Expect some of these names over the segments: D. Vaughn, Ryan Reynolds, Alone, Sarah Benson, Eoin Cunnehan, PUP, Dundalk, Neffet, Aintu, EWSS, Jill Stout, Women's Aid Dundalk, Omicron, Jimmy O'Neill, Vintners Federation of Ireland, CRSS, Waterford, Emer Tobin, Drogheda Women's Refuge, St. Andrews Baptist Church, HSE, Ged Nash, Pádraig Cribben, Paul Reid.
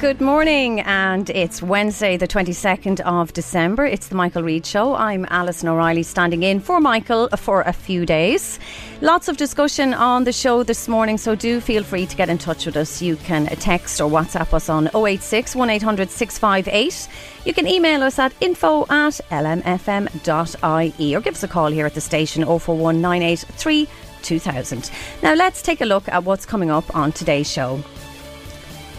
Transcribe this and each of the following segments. Good morning, and it's Wednesday the 22nd of December. It's the Michael Reid Show. I'm Alison O'Reilly, standing in for Michael for a few days. Lots of discussion on the show this morning, so do feel free to get in touch with us. You can text or WhatsApp us on 086 1800 658. You can email us at info@lmfm.ie or give us a call here at the station 041 983 2000. Now let's take a look at what's coming up on today's show.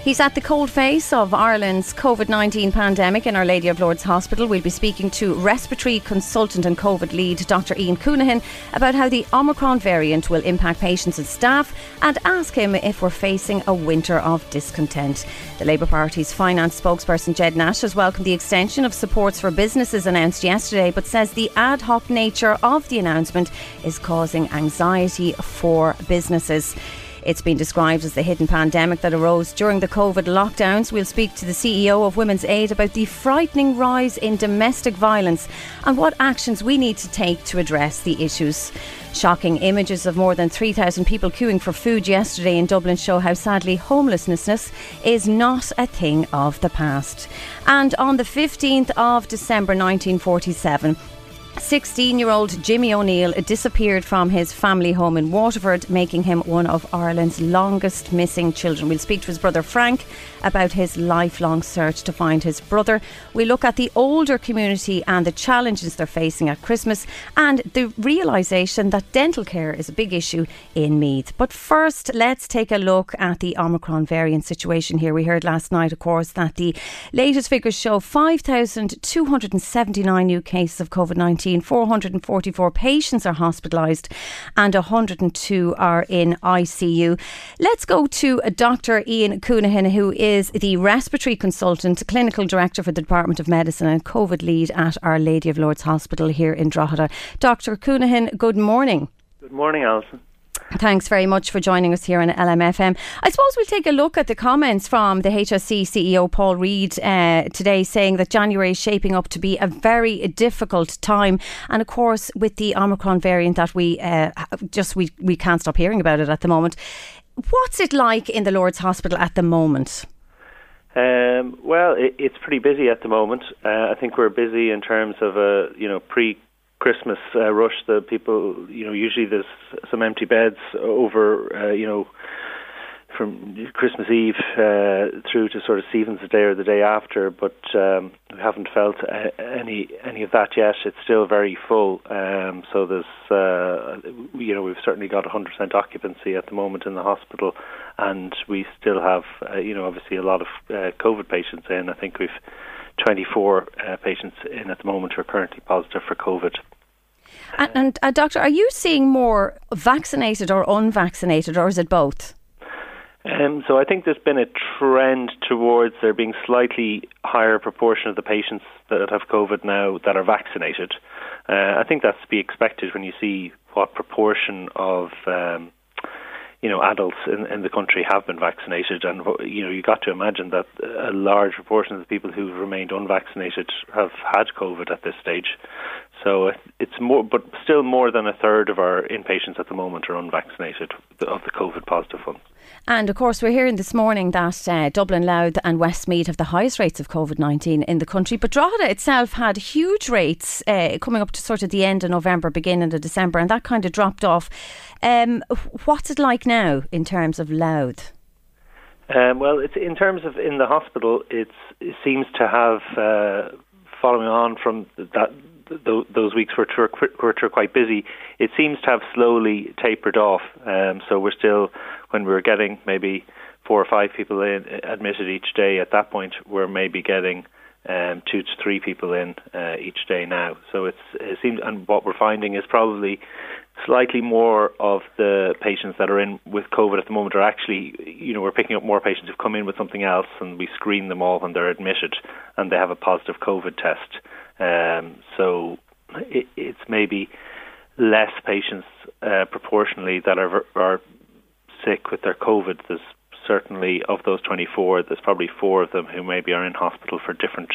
He's at the cold face of Ireland's COVID-19 pandemic in Our Lady of Lourdes Hospital. We'll be speaking to respiratory consultant and COVID lead Dr. Eoin Cunnehan about how the Omicron variant will impact patients and staff, and ask him if we're facing a winter of discontent. The Labour Party's finance spokesperson Ged Nash has welcomed the extension of supports for businesses announced yesterday, but says the ad hoc nature of the announcement is causing anxiety for businesses. It's been described as the hidden pandemic that arose during the COVID lockdowns. We'll speak to the CEO of Women's Aid about the frightening rise in domestic violence and what actions we need to take to address the issues. Shocking images of more than 3,000 people queuing for food yesterday in Dublin show how sadly homelessness is not a thing of the past. And on the 15th of December 1947, 16-year-old Jimmy O'Neill disappeared from his family home in Waterford, making him one of Ireland's longest missing children. We'll speak to his brother Frank about his lifelong search to find his brother. We look at the older community and the challenges they're facing at Christmas, and the realisation that dental care is a big issue in Meath. But first, let's take a look at the Omicron variant situation here. We heard last night, of course, that the latest figures show 5,279 new cases of COVID-19. 444 patients are hospitalised and 102 are in ICU. Let's go to Dr. Eoin Cunnehan, who is the respiratory consultant, clinical director for the Department of Medicine and COVID lead at Our Lady of Lourdes Hospital here in Drogheda. Dr. Cunnehan, good morning. Good morning, Alison. Thanks very much for joining us here on LMFM. I suppose we'll take a look at the comments from the HSC CEO Paul Reid today, saying that January is shaping up to be a very difficult time, and of course with the Omicron variant that we can't stop hearing about it at the moment. What's it like in the Lourdes Hospital at the moment? Well, it's pretty busy at the moment. I think we're busy in terms of pre-Christmas rush. The people, usually there's some empty beds over, from Christmas Eve through to sort of Stephen's Day or the day after, but we haven't felt any of that yet. It's still very full, so there's, we've certainly got 100% occupancy at the moment in the hospital, and we still have, obviously a lot of COVID patients in. I think we've 24 patients in at the moment who are currently positive for COVID. And Doctor, are you seeing more vaccinated or unvaccinated, or is it both? So I think there's been a trend towards there being slightly higher proportion of the patients that have COVID now that are vaccinated. I think that's to be expected when you see what proportion of adults in the country have been vaccinated, and you got to imagine that a large proportion of the people who've remained unvaccinated have had COVID at this stage. So it's more, but still more than a third of our inpatients at the moment are unvaccinated of the COVID positive ones. And of course we're hearing this morning that Dublin, Louth and Westmeath have the highest rates of COVID-19 in the country, but Drogheda itself had huge rates coming up to sort of the end of November, beginning of December, and that kind of dropped off. What's it like now in terms of Louth? Well, it's in terms of in the hospital, it seems to have, following on from that, those weeks which were quite busy, it seems to have slowly tapered off. So we're still, when we were getting maybe 4 or 5 people in admitted each day, at that point we're maybe getting 2 to 3 people in each day now. So it seems, and what we're finding is probably slightly more of the patients that are in with COVID at the moment are actually, you know, we're picking up more patients who've come in with something else, and we screen them all when they're admitted and they have a positive COVID test. So it's maybe less patients proportionally that are sick with their COVID. There's certainly, of those 24, there's probably 4 of them who maybe are in hospital for different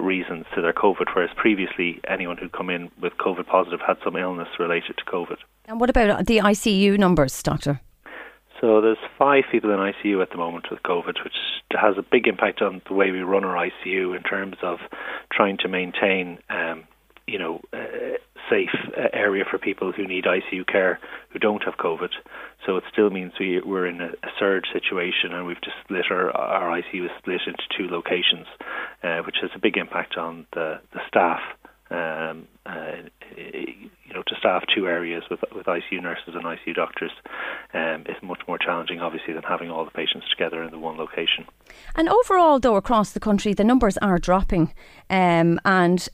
reasons to their COVID, whereas previously anyone who'd come in with COVID positive had some illness related to COVID. And what about the ICU numbers, Doctor? So there's 5 people in ICU at the moment with COVID, which has a big impact on the way we run our ICU in terms of trying to maintain, safe area for people who need ICU care who don't have COVID. So it still means we're in a surge situation, and we've just split our ICU is split into 2 locations, which has a big impact on the staff. To staff 2 areas with ICU nurses and ICU doctors is much more challenging, obviously, than having all the patients together in the one location. And overall, though, across the country, the numbers are dropping. And,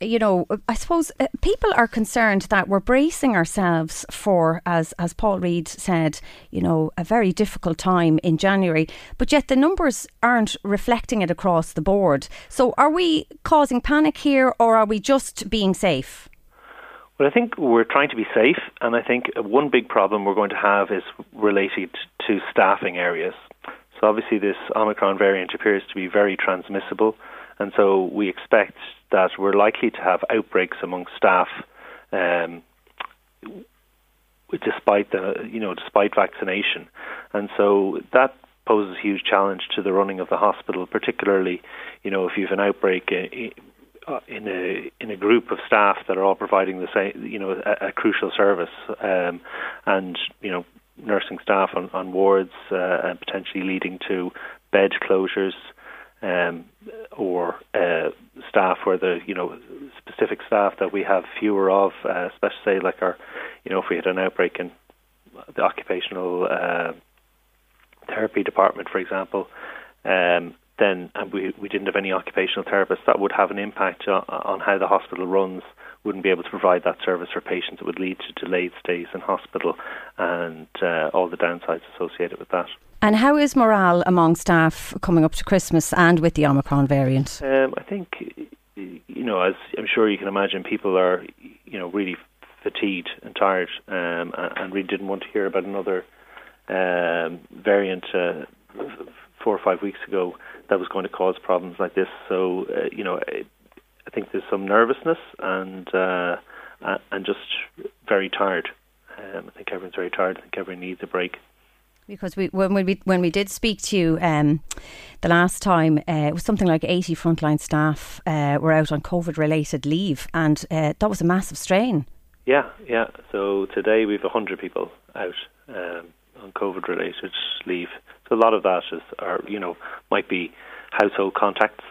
you know, I suppose people are concerned that we're bracing ourselves for, as Paul Reid said, you know, a very difficult time in January. But yet the numbers aren't reflecting it across the board. So are we causing panic here, or are we just being safe? Well, I think we're trying to be safe, and I think one big problem we're going to have is related to staffing areas. So obviously this Omicron variant appears to be very transmissible, and so we expect that we're likely to have outbreaks among staff despite vaccination. And so that poses a huge challenge to the running of the hospital, particularly, you know, if you have an outbreak in a group of staff that are all providing the same, you know, a crucial service, and you know, nursing staff on wards, and potentially leading to bed closures, or staff where the, you know, specific staff that we have fewer of, especially like our, you know, if we had an outbreak in the occupational therapy department, for example. Then and we didn't have any occupational therapists, that would have an impact on how the hospital runs, wouldn't be able to provide that service for patients. It would lead to delayed stays in hospital and all the downsides associated with that. And how is morale among staff coming up to Christmas and with the Omicron variant? I think, you know, as I'm sure you can imagine, people are, you know, really fatigued and tired, and really didn't want to hear about another variant 4 or 5 weeks ago that was going to cause problems like this. So, I think there's some nervousness and just very tired. I think everyone's very tired. I think everyone needs a break. Because when we did speak to you the last time, it was something like 80 frontline staff were out on COVID-related leave, and that was a massive strain. Yeah. So today we've 100 people out on COVID-related leave. So a lot of that might be household contacts,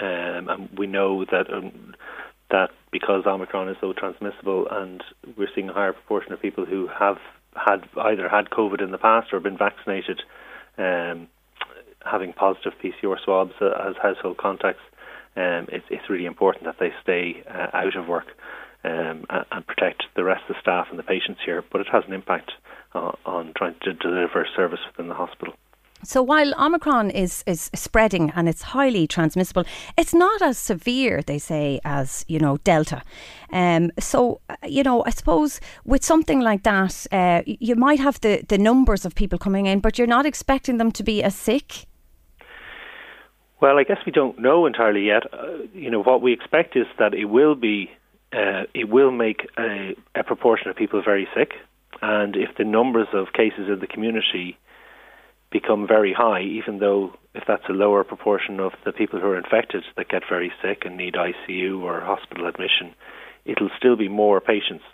and we know that because Omicron is so transmissible, and we're seeing a higher proportion of people who have either had COVID in the past or been vaccinated, having positive PCR swabs as household contacts. It's really important that they stay out of work and protect the rest of the staff and the patients here, but it has an impact on trying to deliver service within the hospital. So while Omicron is spreading and it's highly transmissible, it's not as severe, they say, as, you know, Delta. So, you know, I suppose with something like that, you might have the numbers of people coming in, but you're not expecting them to be as sick? Well, I guess we don't know entirely yet. What we expect is that it will be, it will make a proportion of people very sick. And if the numbers of cases in the community become very high, even though if that's a lower proportion of the people who are infected that get very sick and need ICU or hospital admission, it'll still be more patients.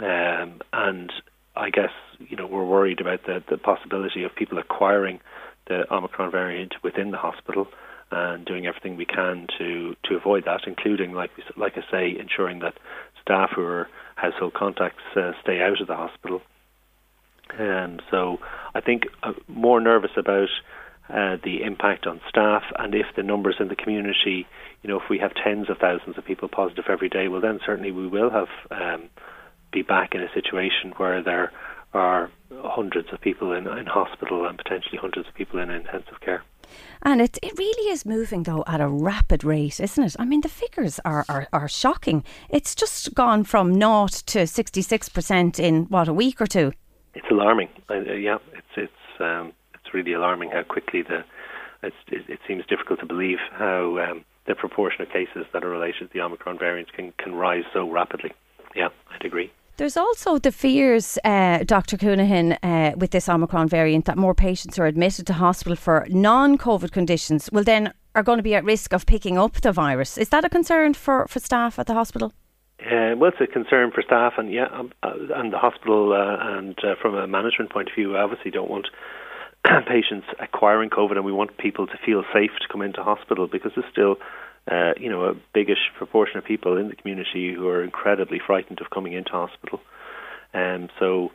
And I guess, you know, we're worried about the possibility of people acquiring the Omicron variant within the hospital and doing everything we can to avoid that, including, like I say, ensuring that staff who are household contacts stay out of the hospital. And so I think I'm more nervous about the impact on staff, and if the numbers in the community, you know, if we have tens of thousands of people positive every day, well, then certainly we will have be back in a situation where there are hundreds of people in hospital and potentially hundreds of people in intensive care. And it really is moving, though, at a rapid rate, isn't it? I mean, the figures are shocking. It's just gone from 0 to 66% in, what, a week or two? It's alarming. Yeah, it's really alarming how quickly it seems difficult to believe how the proportion of cases that are related to the Omicron variant can rise so rapidly. Yeah, I'd agree. There's also the fears, Dr. Cunnehan, with this Omicron variant, that more patients who are admitted to hospital for non-COVID conditions will then are going to be at risk of picking up the virus. Is that a concern for staff at the hospital? Well, it's a concern for staff and and the hospital and from a management point of view, we obviously don't want patients acquiring COVID, and we want people to feel safe to come into hospital, because there's still a biggish proportion of people in the community who are incredibly frightened of coming into hospital. And so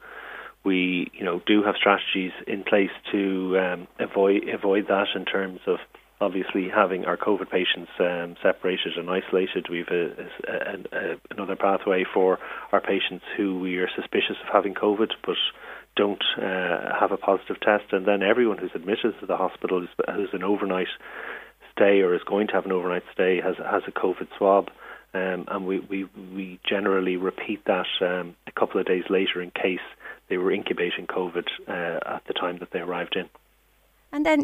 we, do have strategies in place to avoid that, in terms of obviously having our COVID patients separated and isolated. We've another pathway for our patients who we are suspicious of having COVID but don't have a positive test. And then everyone who's admitted to the hospital who's an overnight stay or is going to have an overnight stay has a COVID swab. And we generally repeat that a couple of days later in case they were incubating COVID at the time that they arrived in. And then,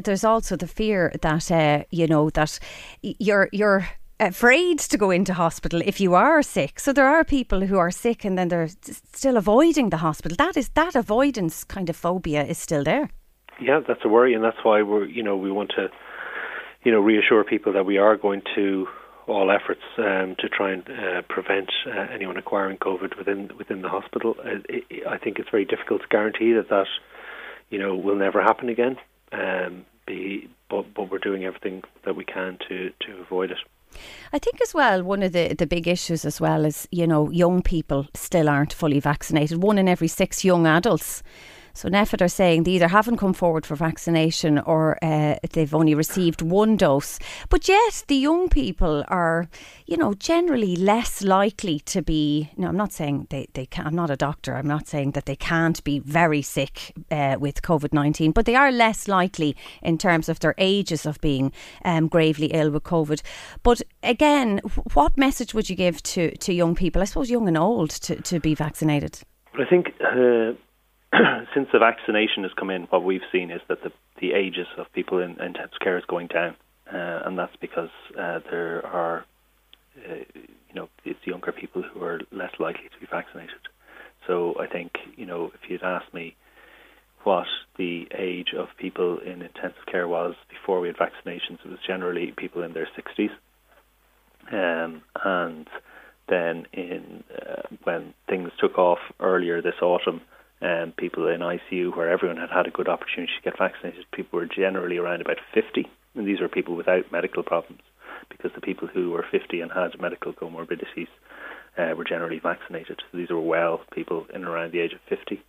there's also the fear that, that you're afraid to go into hospital if you are sick. So there are people who are sick and then they're still avoiding the hospital. That avoidance kind of phobia is still there. Yeah, that's a worry. And that's why we want to, reassure people that we are going to all efforts to try and prevent anyone acquiring COVID within the hospital. I think it's very difficult to guarantee that will never happen again. But we're doing everything that we can to avoid it. I think as well, one of the big issues as well is, young people still aren't fully vaccinated. 1 in every 6 young adults. So Neffet are saying they either haven't come forward for vaccination or they've only received 1 dose. But yet the young people are, generally less likely to be. No, I'm not saying they can't. I'm not a doctor. I'm not saying that they can't be very sick with COVID-19, but they are less likely in terms of their ages of being gravely ill with COVID. But again, what message would you give to young people? I suppose young and old to be vaccinated. I think. Since the vaccination has come in, what we've seen is that the ages of people in intensive care is going down, and that's because there are, it's younger people who are less likely to be vaccinated. So I think, if you'd asked me what the age of people in intensive care was before we had vaccinations, it was generally people in their 60s, and then when things took off earlier this autumn. People in ICU, where everyone had a good opportunity to get vaccinated, people were generally around about 50, and these were people without medical problems, because the people who were 50 and had medical comorbidities were generally vaccinated. So these were people in and around the age of 50.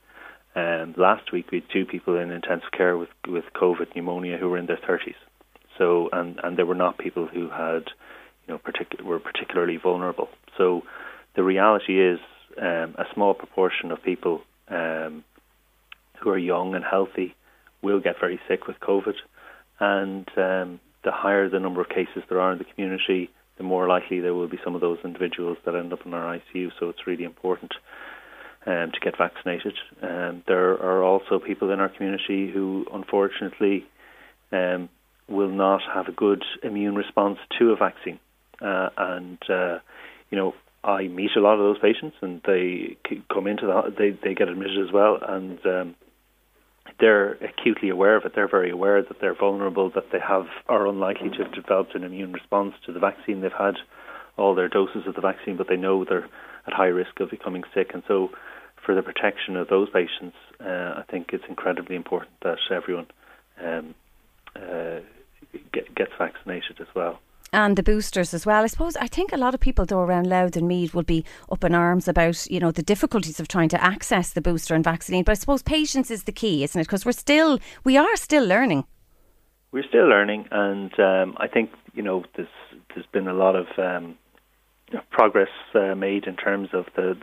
Last week we had 2 people in intensive care with COVID pneumonia who were in their 30s. So and they were not people who had were particularly vulnerable. So the reality is a small proportion of people who are young and healthy will get very sick with COVID, and the higher the number of cases there are in the community, the more likely there will be some of those individuals that end up in our ICU. So it's really important to get vaccinated. There are also people in our community who unfortunately will not have a good immune response to a vaccine, I meet a lot of those patients, and they come into they get admitted as well, and they're acutely aware of it. They're very aware that they're vulnerable, that they are unlikely to have developed an immune response to the vaccine. They've had all their doses of the vaccine, but they know they're at high risk of becoming sick. And so for the protection of those patients, I think it's incredibly important that everyone gets vaccinated as well. And the boosters as well. I suppose, I think a lot of people though around Louth and Meath will be up in arms about, you know, the difficulties of trying to access the booster and vaccine. But I suppose patience is the key, isn't it? Because we are still learning. We're still learning, and I think, you know, there's been a lot of progress made in terms of the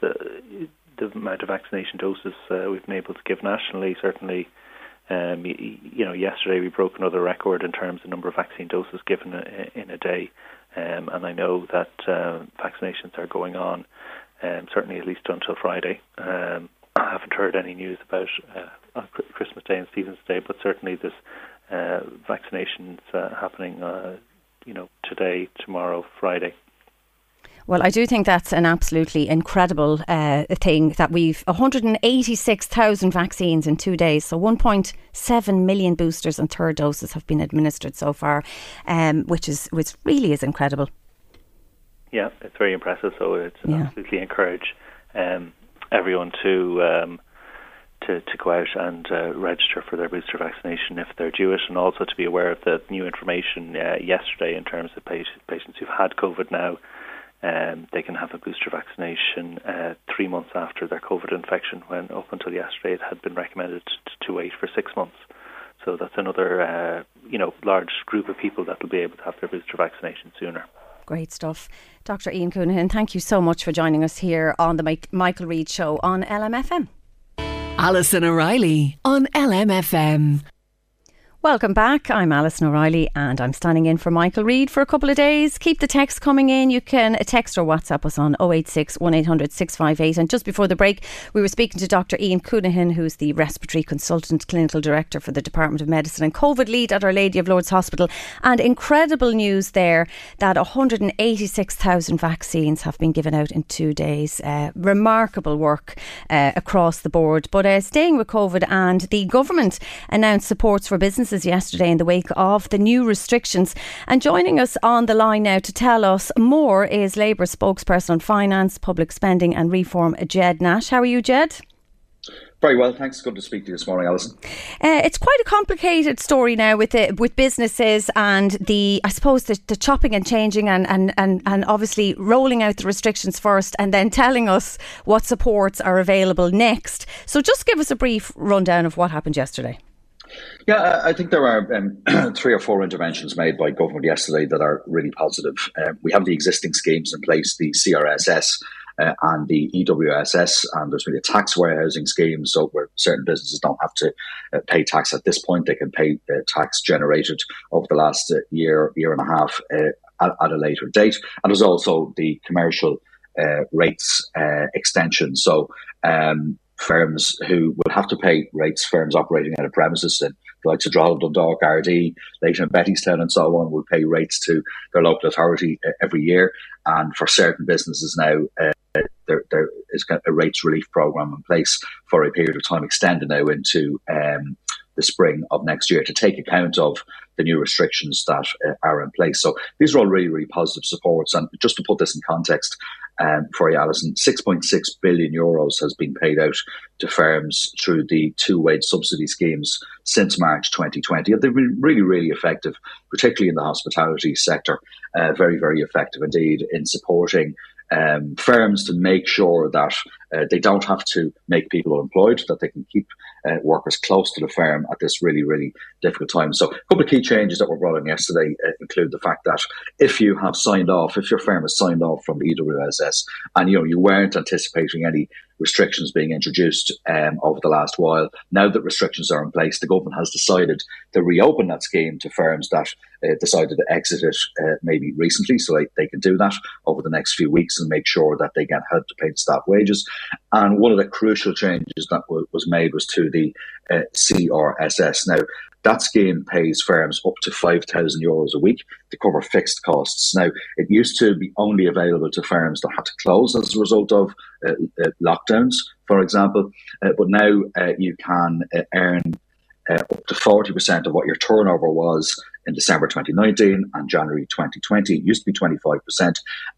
amount of vaccination doses we've been able to give nationally. Certainly, you know, yesterday we broke another record in terms of number of vaccine doses given in a day, and I know that vaccinations are going on, certainly at least until Friday. I haven't heard any news about Christmas Day and Stephen's Day, but certainly there's vaccinations happening, you know, today, tomorrow, Friday. Well, I do think that's an absolutely incredible thing that we've 186,000 vaccines in 2 days. So 1.7 million boosters and third doses have been administered so far, which really is incredible. Yeah, it's very impressive. So it's absolutely encourage everyone to go out and register for their booster vaccination if they're due it, and also to be aware of the new information yesterday in terms of patients who've had COVID now. They can have a booster vaccination 3 months after their COVID infection, when up until yesterday it had been recommended to wait for 6 months. So that's another large group of people that will be able to have their booster vaccination sooner. Great stuff. Dr. Eoin Cunnehan, thank you so much for joining us here on the Michael Reid Show on LMFM. Alison O'Reilly on LMFM. Welcome back. I'm Alison O'Reilly and I'm standing in for Michael Reid for a couple of days. Keep the text coming in. You can text or WhatsApp us on 086 1800 658. And just before the break, we were speaking to Dr. Eoin Cunnehan, who's the Respiratory Consultant Clinical Director for the Department of Medicine and COVID Lead at Our Lady of Lourdes Hospital. And incredible news there that 186,000 vaccines have been given out in 2 days. Remarkable work across the board. But staying with COVID, and the government announced supports for businesses yesterday in the wake of the new restrictions. And joining us on the line now to tell us more is Labour spokesperson on finance, public spending and reform, Ged Nash. How are you, Ged? Very well, thanks. Good to speak to you this morning, Alison. It's quite a complicated story now with businesses and the chopping and changing and obviously rolling out the restrictions first and then telling us what supports are available next. So just give us a brief rundown of what happened yesterday. Yeah, I think there are three or four interventions made by government yesterday that are really positive. We have the existing schemes in place, the CRSS and the EWSS, and there's really a tax warehousing scheme, so where certain businesses don't have to pay tax at this point. They can pay tax generated over the last year and a half at a later date. And there's also the commercial rates extension. So firms who will have to pay rates, firms operating out of premises in the likes of Cedral, Dundalk, RD, Leighton and Bettystown and so on will pay rates to their local authority every year. And for certain businesses now, there is a rates relief programme in place for a period of time, extended now into the spring of next year to take account of the new restrictions that are in place. So these are all really, really positive supports. And just to put this in context for you, Alison, €6.6 billion has been paid out to firms through the two-wage subsidy schemes since March 2020. And they've been really, really effective, particularly in the hospitality sector, very, very effective indeed in supporting firms to make sure that they don't have to make people unemployed, that they can keep workers close to the firm at this really, really difficult time. So a couple of key changes that were brought in yesterday include the fact that if your firm has signed off from EWSS and you weren't anticipating any restrictions being introduced over the last while, now that restrictions are in place, the government has decided to reopen that scheme to firms that decided to exit it maybe recently. So they can do that over the next few weeks and make sure that they get help to pay the staff wages. And one of the crucial changes that was made was to the CRSS. Now, that scheme pays firms up to €5,000 a week to cover fixed costs. Now, it used to be only available to firms that had to close as a result of lockdowns, for example, but now you can earn up to 40% of what your turnover was in December 2019 and January 2020. It used to be 25%.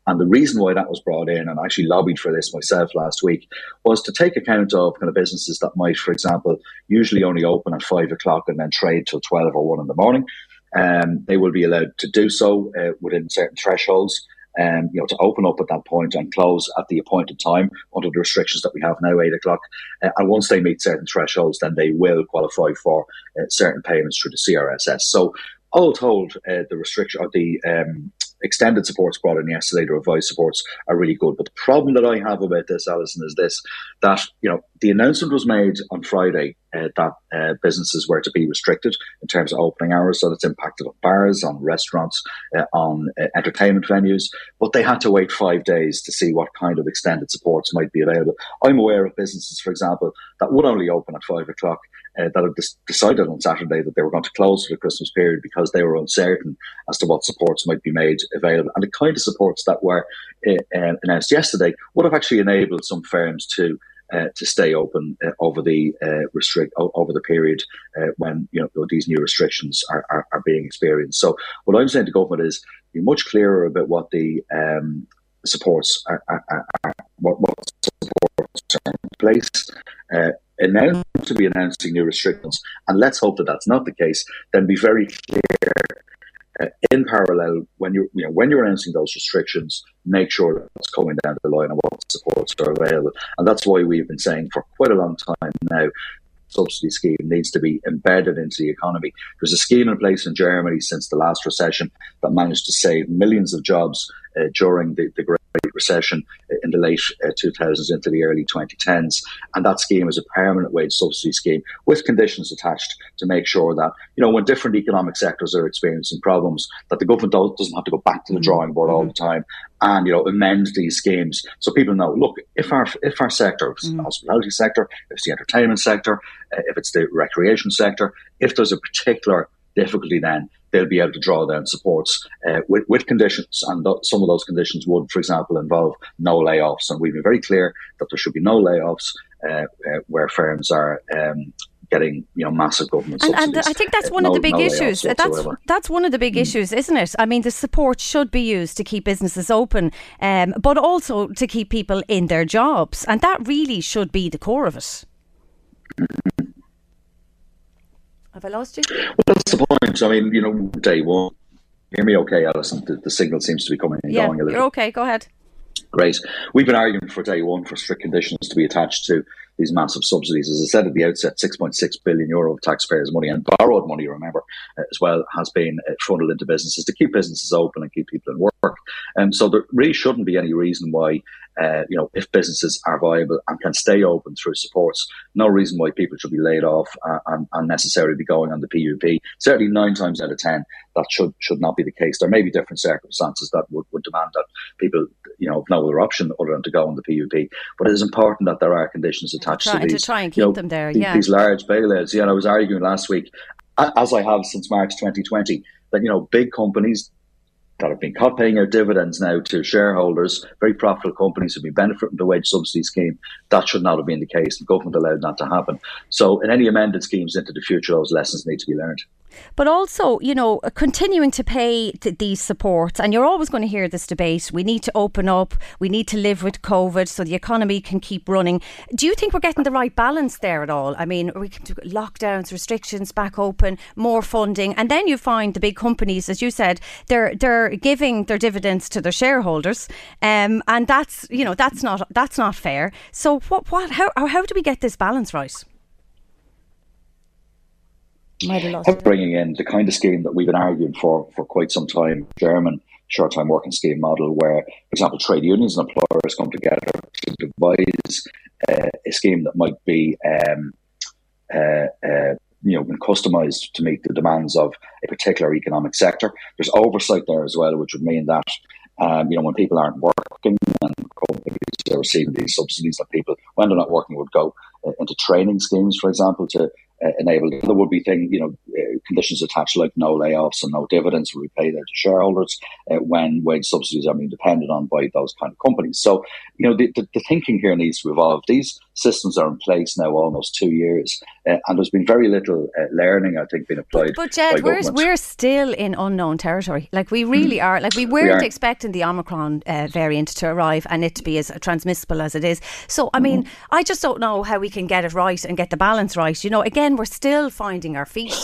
And the reason why that was brought in, and I actually lobbied for this myself last week, was to take account of kind of businesses that might, for example, usually only open at 5 o'clock and then trade till 12 or 1 in the morning. They will be allowed to do so within certain thresholds, to open up at that point and close at the appointed time under the restrictions that we have now, 8 o'clock. And once they meet certain thresholds, then they will qualify for certain payments through the CRSS. So all told, the restriction or the extended supports brought in yesterday, the revised supports are really good. But the problem that I have about this, Alison, is this, that, the announcement was made on Friday that businesses were to be restricted in terms of opening hours. So that's impacted on bars, on restaurants, on entertainment venues. But they had to wait 5 days to see what kind of extended supports might be available. I'm aware of businesses, for example, that would only open at 5 o'clock that have decided on Saturday that they were going to close for the Christmas period because they were uncertain as to what supports might be made available. And the kind of supports that were announced yesterday would have actually enabled some firms to stay open over the period when these new restrictions are being experienced. So what I'm saying to government is be much clearer about what the supports are what supports are in place. Announced to be announcing new restrictions, and let's hope that that's not the case. Then be very clear in parallel when you're announcing those restrictions. Make sure that it's coming down the line and what supports are available. And that's why we've been saying for quite a long time now, subsidy scheme needs to be embedded into the economy. There's a scheme in place in Germany since the last recession that managed to save millions of jobs during the Great Recession in the late 2000s into the early 2010s. And that scheme is a permanent wage subsidy scheme with conditions attached to make sure that, when different economic sectors are experiencing problems, that the government doesn't have to go back to the drawing board all the time and, amend these schemes. So people know, look, if our sector, if it's the hospitality sector, if it's the entertainment sector, if it's the recreation sector, if there's a particular difficulty, then they'll be able to draw down supports with conditions. And some of those conditions would, for example, involve no layoffs. And we've been very clear that there should be no layoffs where firms are getting massive government subsidies. And I think that's one of the big issues. That's one of the big issues, isn't it? I mean, the support should be used to keep businesses open, but also to keep people in their jobs. And that really should be the core of it. Have I lost you? Well, that's the point. I mean, day one. Hear me okay, Alison? The signal seems to be coming and going a little. You're okay, go ahead. Great. We've been arguing for day one for strict conditions to be attached to these massive subsidies. As I said at the outset, €6.6 billion of taxpayers' money and borrowed money, remember, as well, has been funneled into businesses to keep businesses open and keep people in work. And so there really shouldn't be any reason why, if businesses are viable and can stay open through supports, no reason why people should be laid off and necessarily be going on the PUP. Certainly 9 times out of 10, that should not be the case. There may be different circumstances that would demand that people, have no other option other than to go on the PUP. But it is important that there are conditions attached to these. To try and keep them there, these large bailouts. I was arguing last week, as I have since March 2020, that, big companies that have been caught paying out dividends now to shareholders, very profitable companies who've been benefiting from the wage subsidy scheme, that should not have been the case. The government allowed that to happen. So in any amended schemes into the future, those lessons need to be learned. But also, continuing to pay these supports, and you're always going to hear this debate, we need to open up, we need to live with COVID so the economy can keep running. Do you think we're getting the right balance there at all? I mean, we can do lockdowns, restrictions, back open, more funding, and then you find the big companies, as you said, they're giving their dividends to their shareholders, and that's not fair. So how do we get this balance right? Bringing in the kind of scheme that we've been arguing for quite some time, German short-time working scheme model, where, for example, trade unions and employers come together to devise a scheme that might be been customised to meet the demands of a particular economic sector. There's oversight there as well, which would mean that when people aren't working and companies are receiving these subsidies, that people, when they're not working, would go into training schemes, for example, to enabled. There would be things, conditions attached like no layoffs and no dividends will be paid out to shareholders when wage subsidies are being depended on by those kind of companies. So, the thinking here needs to evolve. These systems are in place now almost 2 years, and there's been very little learning, I think, being applied. But Ged, we're still in unknown territory. Like, we really are. Like, we weren't expecting the Omicron variant to arrive and it to be as transmissible as it is. So, I mean, I just don't know how we can get it right and get the balance right. Again, we're still finding our feet.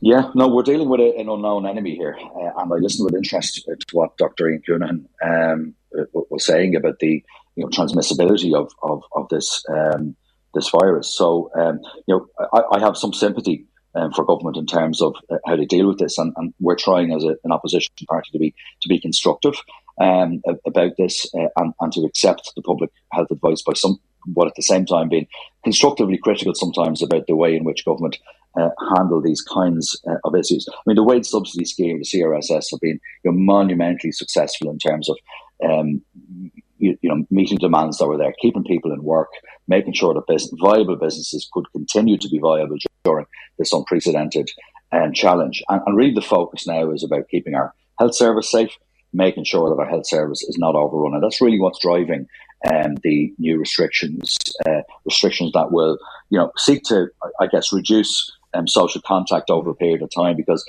Yeah, no, we're dealing with an unknown enemy here. And I listened with interest to what Dr. Eoin Cunnehan was saying about the transmissibility of this virus. So, I have some sympathy for government in terms of how they deal with this. And we're trying as an opposition party to be constructive about this and to accept the public health advice by some, but at the same time being constructively critical sometimes about the way in which government handle these kinds of issues. I mean, the wage subsidy scheme, the CRSS, have been monumentally successful in terms of meeting demands that were there, keeping people in work, making sure that viable businesses could continue to be viable during this unprecedented challenge. And really the focus now is about keeping our health service safe, making sure that our health service is not overrun. And that's really what's driving the new restrictions that will, seek to, I guess, reduce social contact over a period of time, because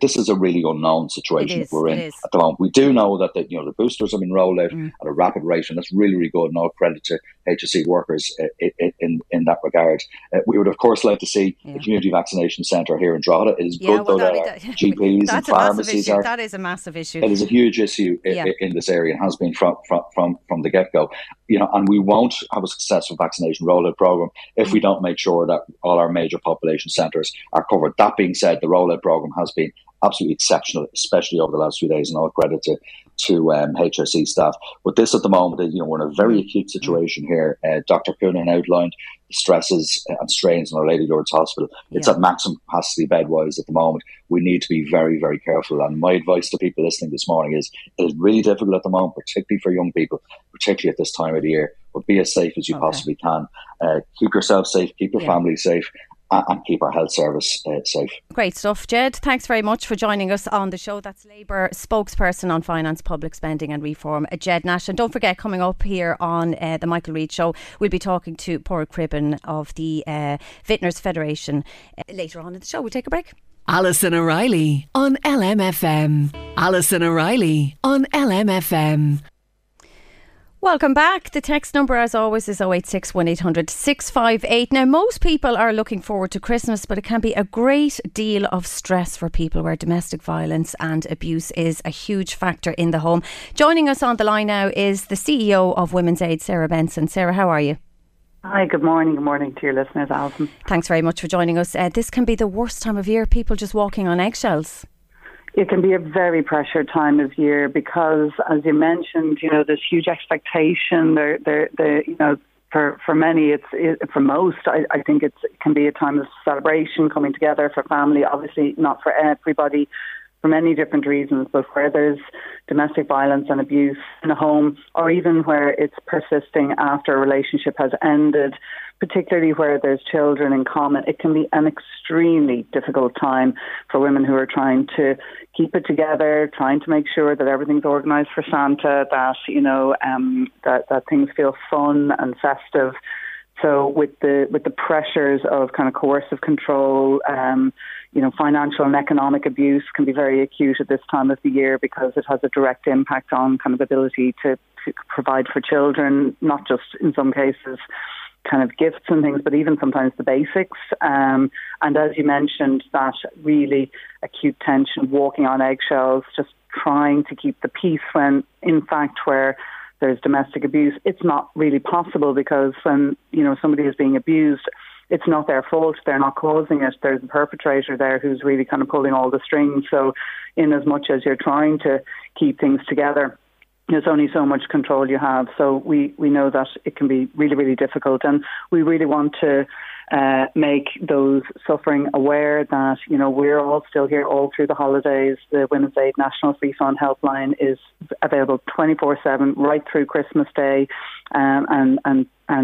this is a really unknown situation we're in at the moment. We do know that the boosters have been rolled out at a rapid rate, and that's really, really good, and all credit to HSE workers in that regard. We would, of course, like to see a community vaccination centre here in Drogheda. It is good, though, that GPs and pharmacies are... That is a massive issue. It is a huge issue in this area, and has been from the get-go. And we won't have a successful vaccination rollout programme if we don't make sure that all our major population centres are covered. That being said, the rollout programme has been absolutely exceptional, especially over the last few days, and all credit to HSE staff. But this at the moment, we're in a very acute situation here. Dr. Cunnehan outlined the stresses and strains in Our Lady of Lourdes Hospital. It's at maximum capacity bed-wise at the moment. We need to be very, very careful. And my advice to people listening this morning is, it is really difficult at the moment, particularly for young people, particularly at this time of the year. But be as safe as you possibly can. Keep yourself safe, keep your family safe, and keep our health service safe. Great stuff, Ged. Thanks very much for joining us on the show. That's Labour spokesperson on finance, public spending and reform, Ged Nash. And don't forget, coming up here on the Michael Reid Show, we'll be talking to Pádraig Cribben of the Vintners Federation later on in the show. We'll take a break. Alison O'Reilly on LMFM. Alison O'Reilly on LMFM. Welcome back. The text number, as always, is 086 1800 658. Now, most people are looking forward to Christmas, but it can be a great deal of stress for people where domestic violence and abuse is a huge factor in the home. Joining us on the line now is the CEO of Women's Aid, Sarah Benson. Sarah, how are you? Hi, good morning. Good morning to your listeners, Alison. Thanks very much for joining us. This can be the worst time of year, people just walking on eggshells. It can be a very pressured time of year because, as you mentioned, there's huge expectation. For many, for most, I think it can be a time of celebration, coming together for family. Obviously, not for everybody, for many different reasons. But where there's domestic violence and abuse in a home, or even where it's persisting after a relationship has ended, particularly where there's children in common, it can be an extremely difficult time for women who are trying to keep it together, trying to make sure that everything's organised for Santa, that, that things feel fun and festive. So with the pressures of kind of coercive control, financial and economic abuse can be very acute at this time of the year because it has a direct impact on kind of ability to provide for children, not just in some cases kind of gifts and things, but even sometimes the basics. And as you mentioned, that really acute tension, walking on eggshells, just trying to keep the peace when, in fact, where there's domestic abuse, it's not really possible, because when, somebody is being abused, it's not their fault. They're not causing it. There's a perpetrator there who's really kind of pulling all the strings. So in as much as you're trying to keep things together, there's only so much control you have. So we know that it can be really, really difficult. And we really want to make those suffering aware that, you know, we're all still here all through the holidays. The Women's Aid National Free Phone Helpline is available 24/7 right through Christmas Day and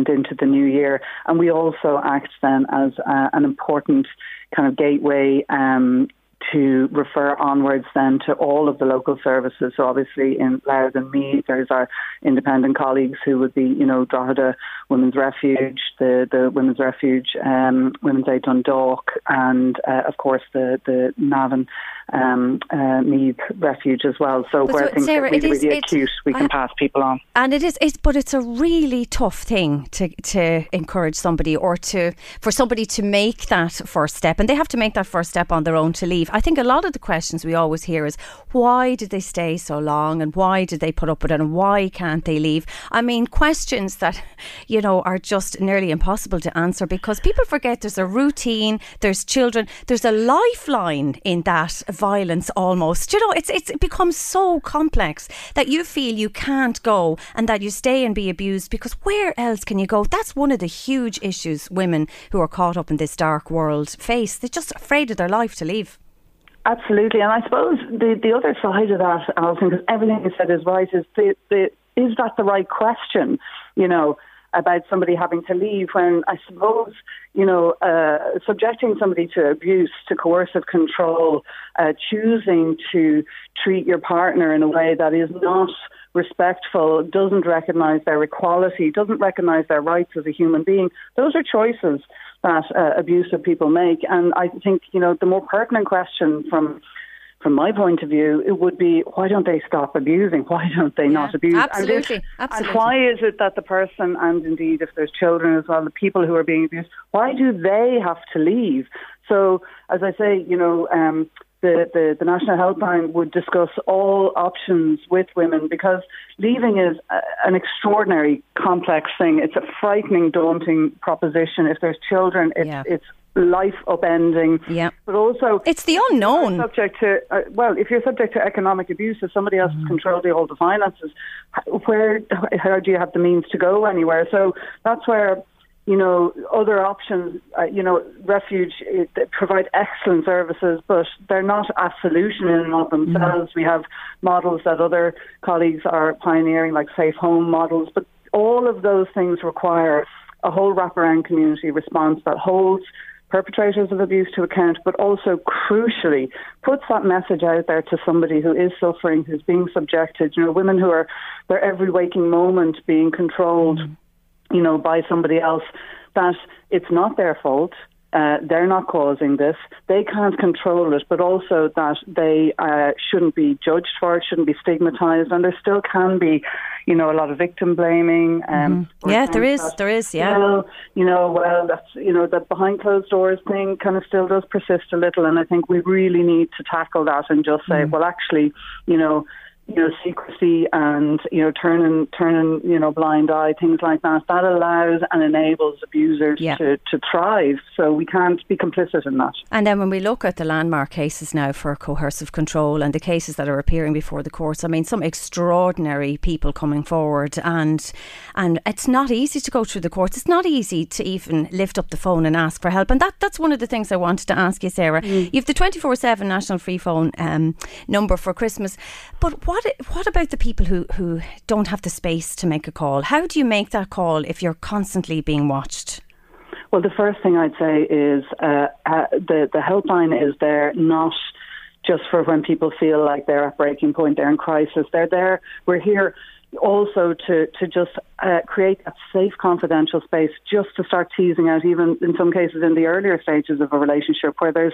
into the new year. And we also act then as an important kind of gateway to refer onwards then to all of the local services. So obviously in Louth and Meath, there's our independent colleagues who would be, you know, Drogheda Women's Refuge, the Women's Refuge, Women's Aid Dundalk, and of course the Navan Meath Refuge as well. So but where so things Sarah, are really, really acute, we can pass people on. And but it's a really tough thing to encourage somebody or for somebody to make that first step, and they have to make that first step on their own to leave. I think a lot of the questions we always hear is, why did they stay so long and why did they put up with it and why can't they leave? I mean, questions that, you know, are just nearly impossible to answer because people forget there's a routine, there's children, there's a lifeline in that violence almost. You know, it becomes so complex that you feel you can't go and that you stay and be abused because where else can you go? That's one of the huge issues women who are caught up in this dark world face. They're just afraid of their life to leave. Absolutely, and I suppose the other side of that, Alison, because everything you said is right, is that the right question, you know, about somebody having to leave when I suppose, you know, subjecting somebody to abuse, to coercive control, choosing to treat your partner in a way that is not respectful, doesn't recognise their equality, doesn't recognise their rights as a human being. Those are choices that abusive people make. And I think, you know, the more pertinent question from my point of view, it would be, why don't they stop abusing? Why don't they not abuse? Absolutely. And why is it that the person, and indeed if there's children as well, the people who are being abused, why do they have to leave? So, as I say, you know, the National Helpline would discuss all options with women because leaving is an extraordinary complex thing. It's a frightening, daunting proposition. If there's children, it's life upending. Yeah. But also, it's the unknown. If you're subject to economic abuse, if somebody else has controlled all the finances, how do you have the means to go anywhere? So that's where, you know, other options, you know, Refuge provide excellent services, but they're not a solution in and of themselves. No. We have models that other colleagues are pioneering, like safe home models, but all of those things require a whole wraparound community response that holds perpetrators of abuse to account, but also crucially puts that message out there to somebody who is suffering, who's being subjected, you know, women who are their every waking moment being controlled, you know, by somebody else, that it's not their fault. They're not causing this. They can't control it, but also that they shouldn't be judged for it, shouldn't be stigmatized, and there still can be, you know, a lot of victim blaming. Yeah, there is. Yeah. That's, you know, that behind closed doors thing kind of still does persist a little, and I think we really need to tackle that and just say, well, actually, you know, secrecy and, you know, turning, you know, blind eye, things like that, that allows and enables abusers to thrive. So we can't be complicit in that. And then when we look at the landmark cases now for coercive control and the cases that are appearing before the courts, I mean, some extraordinary people coming forward, and it's not easy to go through the courts. It's not easy to even lift up the phone and ask for help. And that's one of the things I wanted to ask you, Sarah. You've the 24/7 National Free Phone number for Christmas, but what about the people who don't have the space to make a call? How do you make that call if you're constantly being watched? Well, the first thing I'd say is the helpline is there not just for when people feel like they're at breaking point, they're in crisis. They're there. We're here also to just create a safe, confidential space just to start teasing out, even in some cases in the earlier stages of a relationship where there's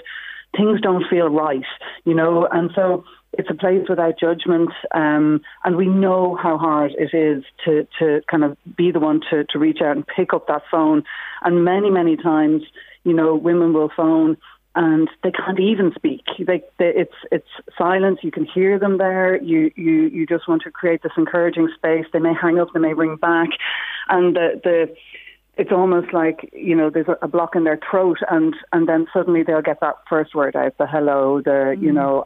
things don't feel right, you know, and so it's a place without judgment, and we know how hard it is to kind of be the one to reach out and pick up that phone. And many, many times, you know, women will phone and they can't even speak. It's silence. You can hear them there. You just want to create this encouraging space. They may hang up. They may ring back, and it's almost like, you know, there's a block in their throat, and then suddenly they'll get that first word out, the hello, the, you know,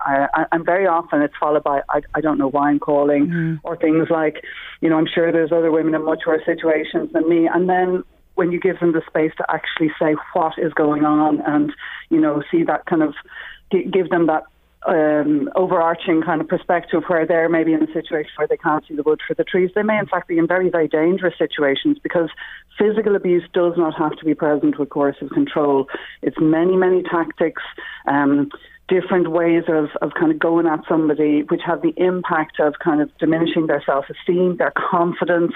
and very often it's followed by, I don't know why I'm calling, or things like, you know, I'm sure there's other women in much worse situations than me. And then when you give them the space to actually say what is going on and, you know, see that kind of, give them that overarching kind of perspective where they're maybe in a situation where they can't see the wood for the trees. They may in fact be in very, very dangerous situations, because physical abuse does not have to be present with coercive control. It's many, many tactics, different ways of kind of going at somebody which have the impact of kind of diminishing their self-esteem, their confidence,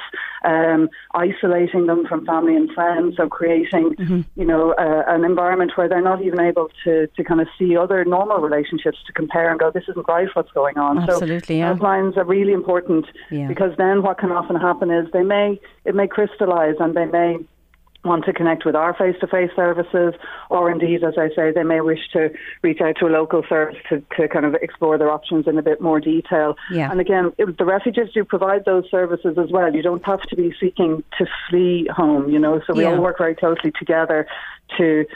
isolating them from family and friends, so creating, you know, an environment where they're not even able to kind of see other normal relationships to compare and go, this isn't right, what's going on. Absolutely, so yeah. Those lines are really important, because then what can often happen is it may crystallise and they may want to connect with our face-to-face services, or indeed, as I say, they may wish to reach out to a local service to kind of explore their options in a bit more detail. Yeah. And again, the refuges do provide those services as well. You don't have to be seeking to flee home, you know, so we all work very closely together to,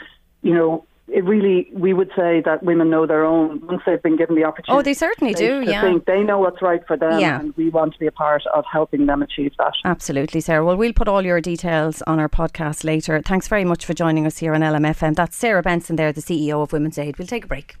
you know, it really, we would say that women know their own once they've been given the opportunity. Oh, they certainly do, yeah. Think they know what's right for them, and we want to be a part of helping them achieve that. Absolutely, Sarah. Well, we'll put all your details on our podcast later. Thanks very much for joining us here on LMFM. That's Sarah Benson there, the CEO of Women's Aid. We'll take a break.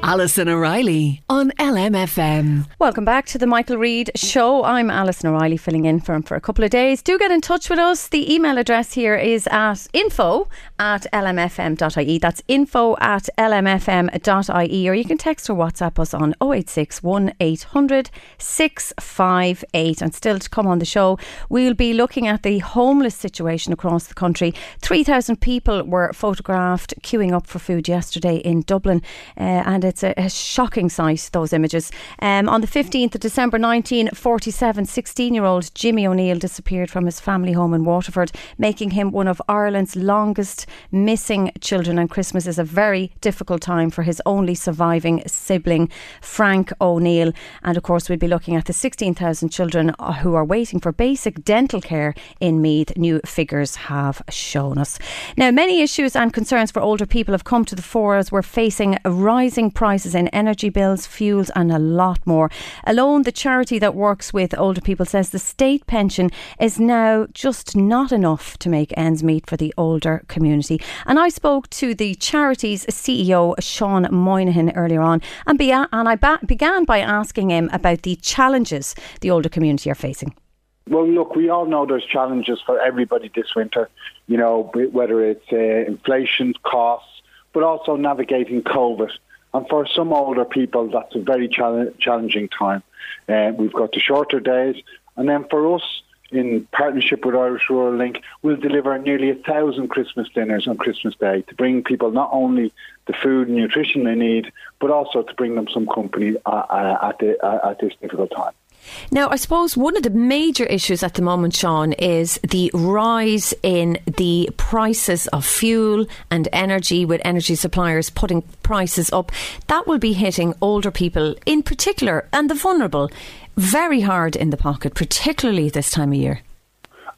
Alison O'Reilly on LMFM. Welcome back to the Michael Reid Show. I'm Alison O'Reilly, filling in for him for a couple of days. Do get in touch with us. The email address here is at info@lmfm.ie. That's info@lmfm.ie, or you can text or WhatsApp us on 086 1800 658. And still to come on the show, we'll be looking at the homeless situation across the country. 3,000 people were photographed queuing up for food yesterday in Dublin, and it's a shocking sight, those images. On the 15th of December 1947, 16-year-old Jimmy O'Neill disappeared from his family home in Waterford, making him one of Ireland's longest missing children. And Christmas is a very difficult time for his only surviving sibling, Frank O'Neill. And of course, we'll be looking at the 16,000 children who are waiting for basic dental care in Meath. New figures have shown us. Now, many issues and concerns for older people have come to the fore as we're facing a rising prices in energy bills, fuels and a lot more. Alone, the charity that works with older people, says the state pension is now just not enough to make ends meet for the older community. And I spoke to the charity's CEO, Sean Moynihan, earlier on, and I began by asking him about the challenges the older community are facing. Well, look, we all know there's challenges for everybody this winter, you know, whether it's inflation, costs, but also navigating COVID. And for some older people, that's a very challenging time. We've got the shorter days. And then for us, in partnership with Irish Rural Link, we'll deliver nearly 1,000 Christmas dinners on Christmas Day to bring people not only the food and nutrition they need, but also to bring them some company at this difficult time. Now, I suppose one of the major issues at the moment, Sean, is the rise in the prices of fuel and energy, with energy suppliers putting prices up. That will be hitting older people in particular, and the vulnerable, very hard in the pocket, particularly this time of year.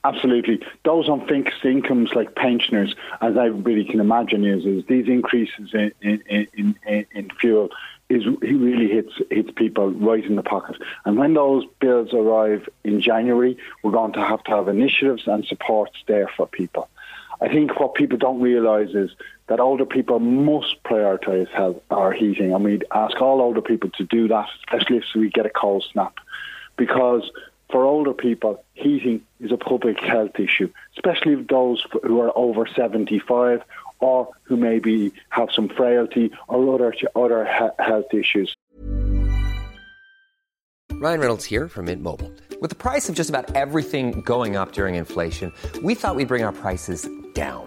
Absolutely. Those on fixed incomes like pensioners, as everybody can imagine, is these increases in fuel is really hits people right in the pocket. And when those bills arrive in January, we're going to have initiatives and supports there for people. I think what people don't realise is that older people must prioritise health or heating, and we'd ask all older people to do that, especially if we get a cold snap. Because for older people, heating is a public health issue, especially those who are over 75 or who maybe have some frailty or other health issues. Ryan Reynolds here from Mint Mobile. With the price of just about everything going up during inflation, we thought we'd bring our prices down.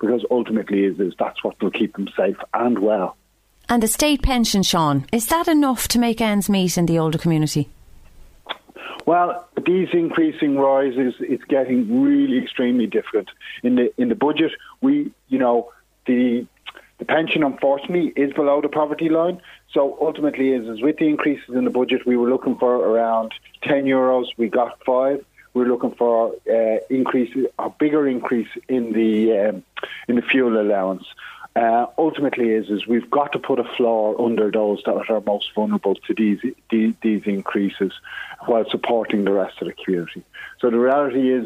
because ultimately that's what will keep them safe and well. And the state pension, Sean, is that enough to make ends meet in the older community? Well, these increasing rises, it's getting really extremely difficult. In the budget, the pension, unfortunately, is below the poverty line. So ultimately, as with the increases in the budget, we were looking for around €10. We got 5. We're looking for a bigger increase in the fuel allowance. Ultimately, we've got to put a floor under those that are most vulnerable to these increases, while supporting the rest of the community. So the reality is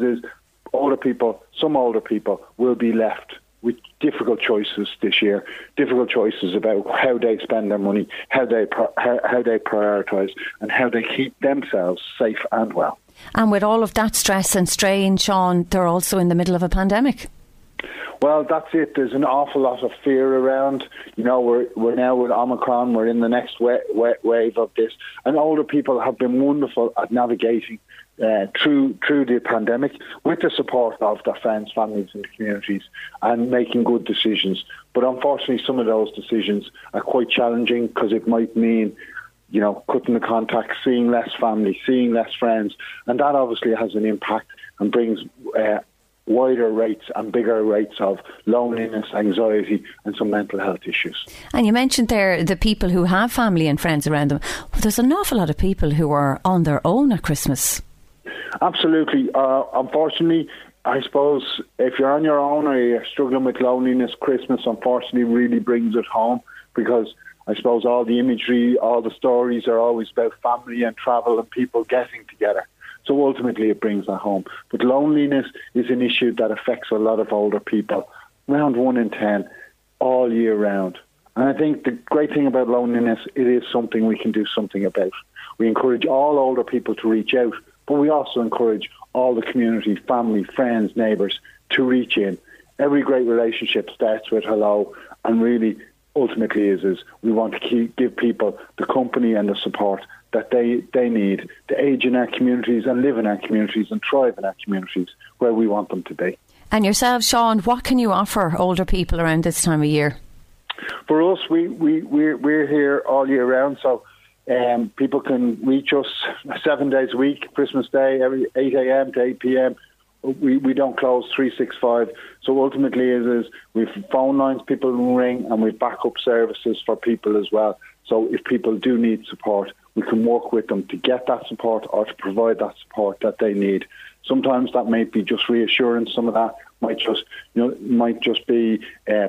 some older people will be left with difficult choices this year, difficult choices about how they spend their money, how they prioritise, and how they keep themselves safe and well. And with all of that stress and strain, Sean, they're also in the middle of a pandemic. Well, that's it. There's an awful lot of fear around. We're now with Omicron. We're in the next wave of this. And older people have been wonderful at navigating through the pandemic with the support of their friends, families and communities, and making good decisions. But unfortunately, some of those decisions are quite challenging, because it might mean cutting the contact, seeing less family, seeing less friends. And that obviously has an impact and brings wider rates and bigger rates of loneliness, anxiety and some mental health issues. And you mentioned there the people who have family and friends around them. Well, there's an awful lot of people who are on their own at Christmas. Absolutely. Unfortunately, I suppose if you're on your own or you're struggling with loneliness, Christmas unfortunately really brings it home, because I suppose all the imagery, all the stories are always about family and travel and people getting together. So ultimately it brings that home. But loneliness is an issue that affects a lot of older people, around 1 in 10, all year round. And I think the great thing about loneliness, it is something we can do something about. We encourage all older people to reach out, but we also encourage all the community, family, friends, neighbours to reach in. Every great relationship starts with hello, and really ultimately is we want to give people the company and the support that they need to age in our communities and live in our communities and thrive in our communities where we want them to be. And yourself, Sean, what can you offer older people around this time of year? For us, we're here all year round, so people can reach us 7 days a week, Christmas Day, every 8 a.m. to 8 p.m. We don't close 365. So ultimately it is we've phone lines people ring, and we've backup services for people as well. So if people do need support, we can work with them to get that support or to provide that support that they need. Sometimes that might be just reassurance. Some of that might just be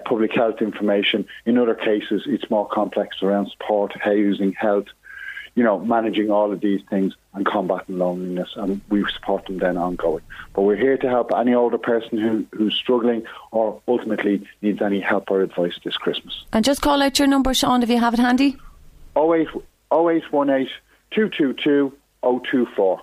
public health information. In other cases, it's more complex around support, housing, health, managing all of these things and combating loneliness, and we support them then ongoing. But we're here to help any older person who's struggling or ultimately needs any help or advice this Christmas. And just call out your number, Sean, if you have it handy. 0818 222 024.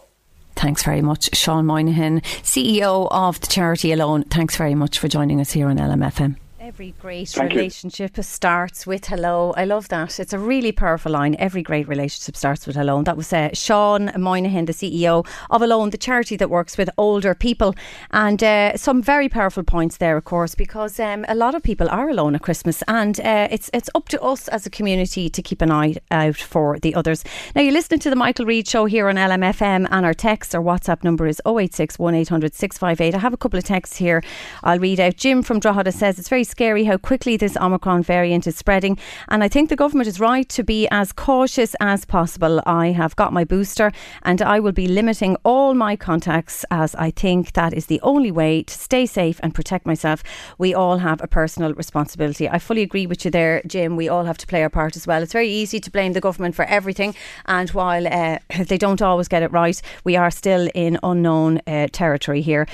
Thanks very much, Sean Moynihan, CEO of the charity Alone. Thanks very much for joining us here on LMFM. Every great relationship starts with hello. I love that. It's a really powerful line. Every great relationship starts with hello. And that was Sean Moynihan, the CEO of Alone, the charity that works with older people. And some very powerful points there, of course, because a lot of people are alone at Christmas, and it's up to us as a community to keep an eye out for the others. Now, you're listening to the Michael Reid Show here on LMFM, and our text or WhatsApp number is 086 1800 658. I have a couple of texts here I'll read out. Jim from Drogheda says it's very scary scary how quickly this Omicron variant is spreading, and I think the government is right to be as cautious as possible. I have got my booster and I will be limiting all my contacts, as I think that is the only way to stay safe and protect myself. We all have a personal responsibility. I fully agree with you there, Jim. We all have to play our part as well. It's very easy to blame the government for everything, and while they don't always get it right, we are still in unknown territory here.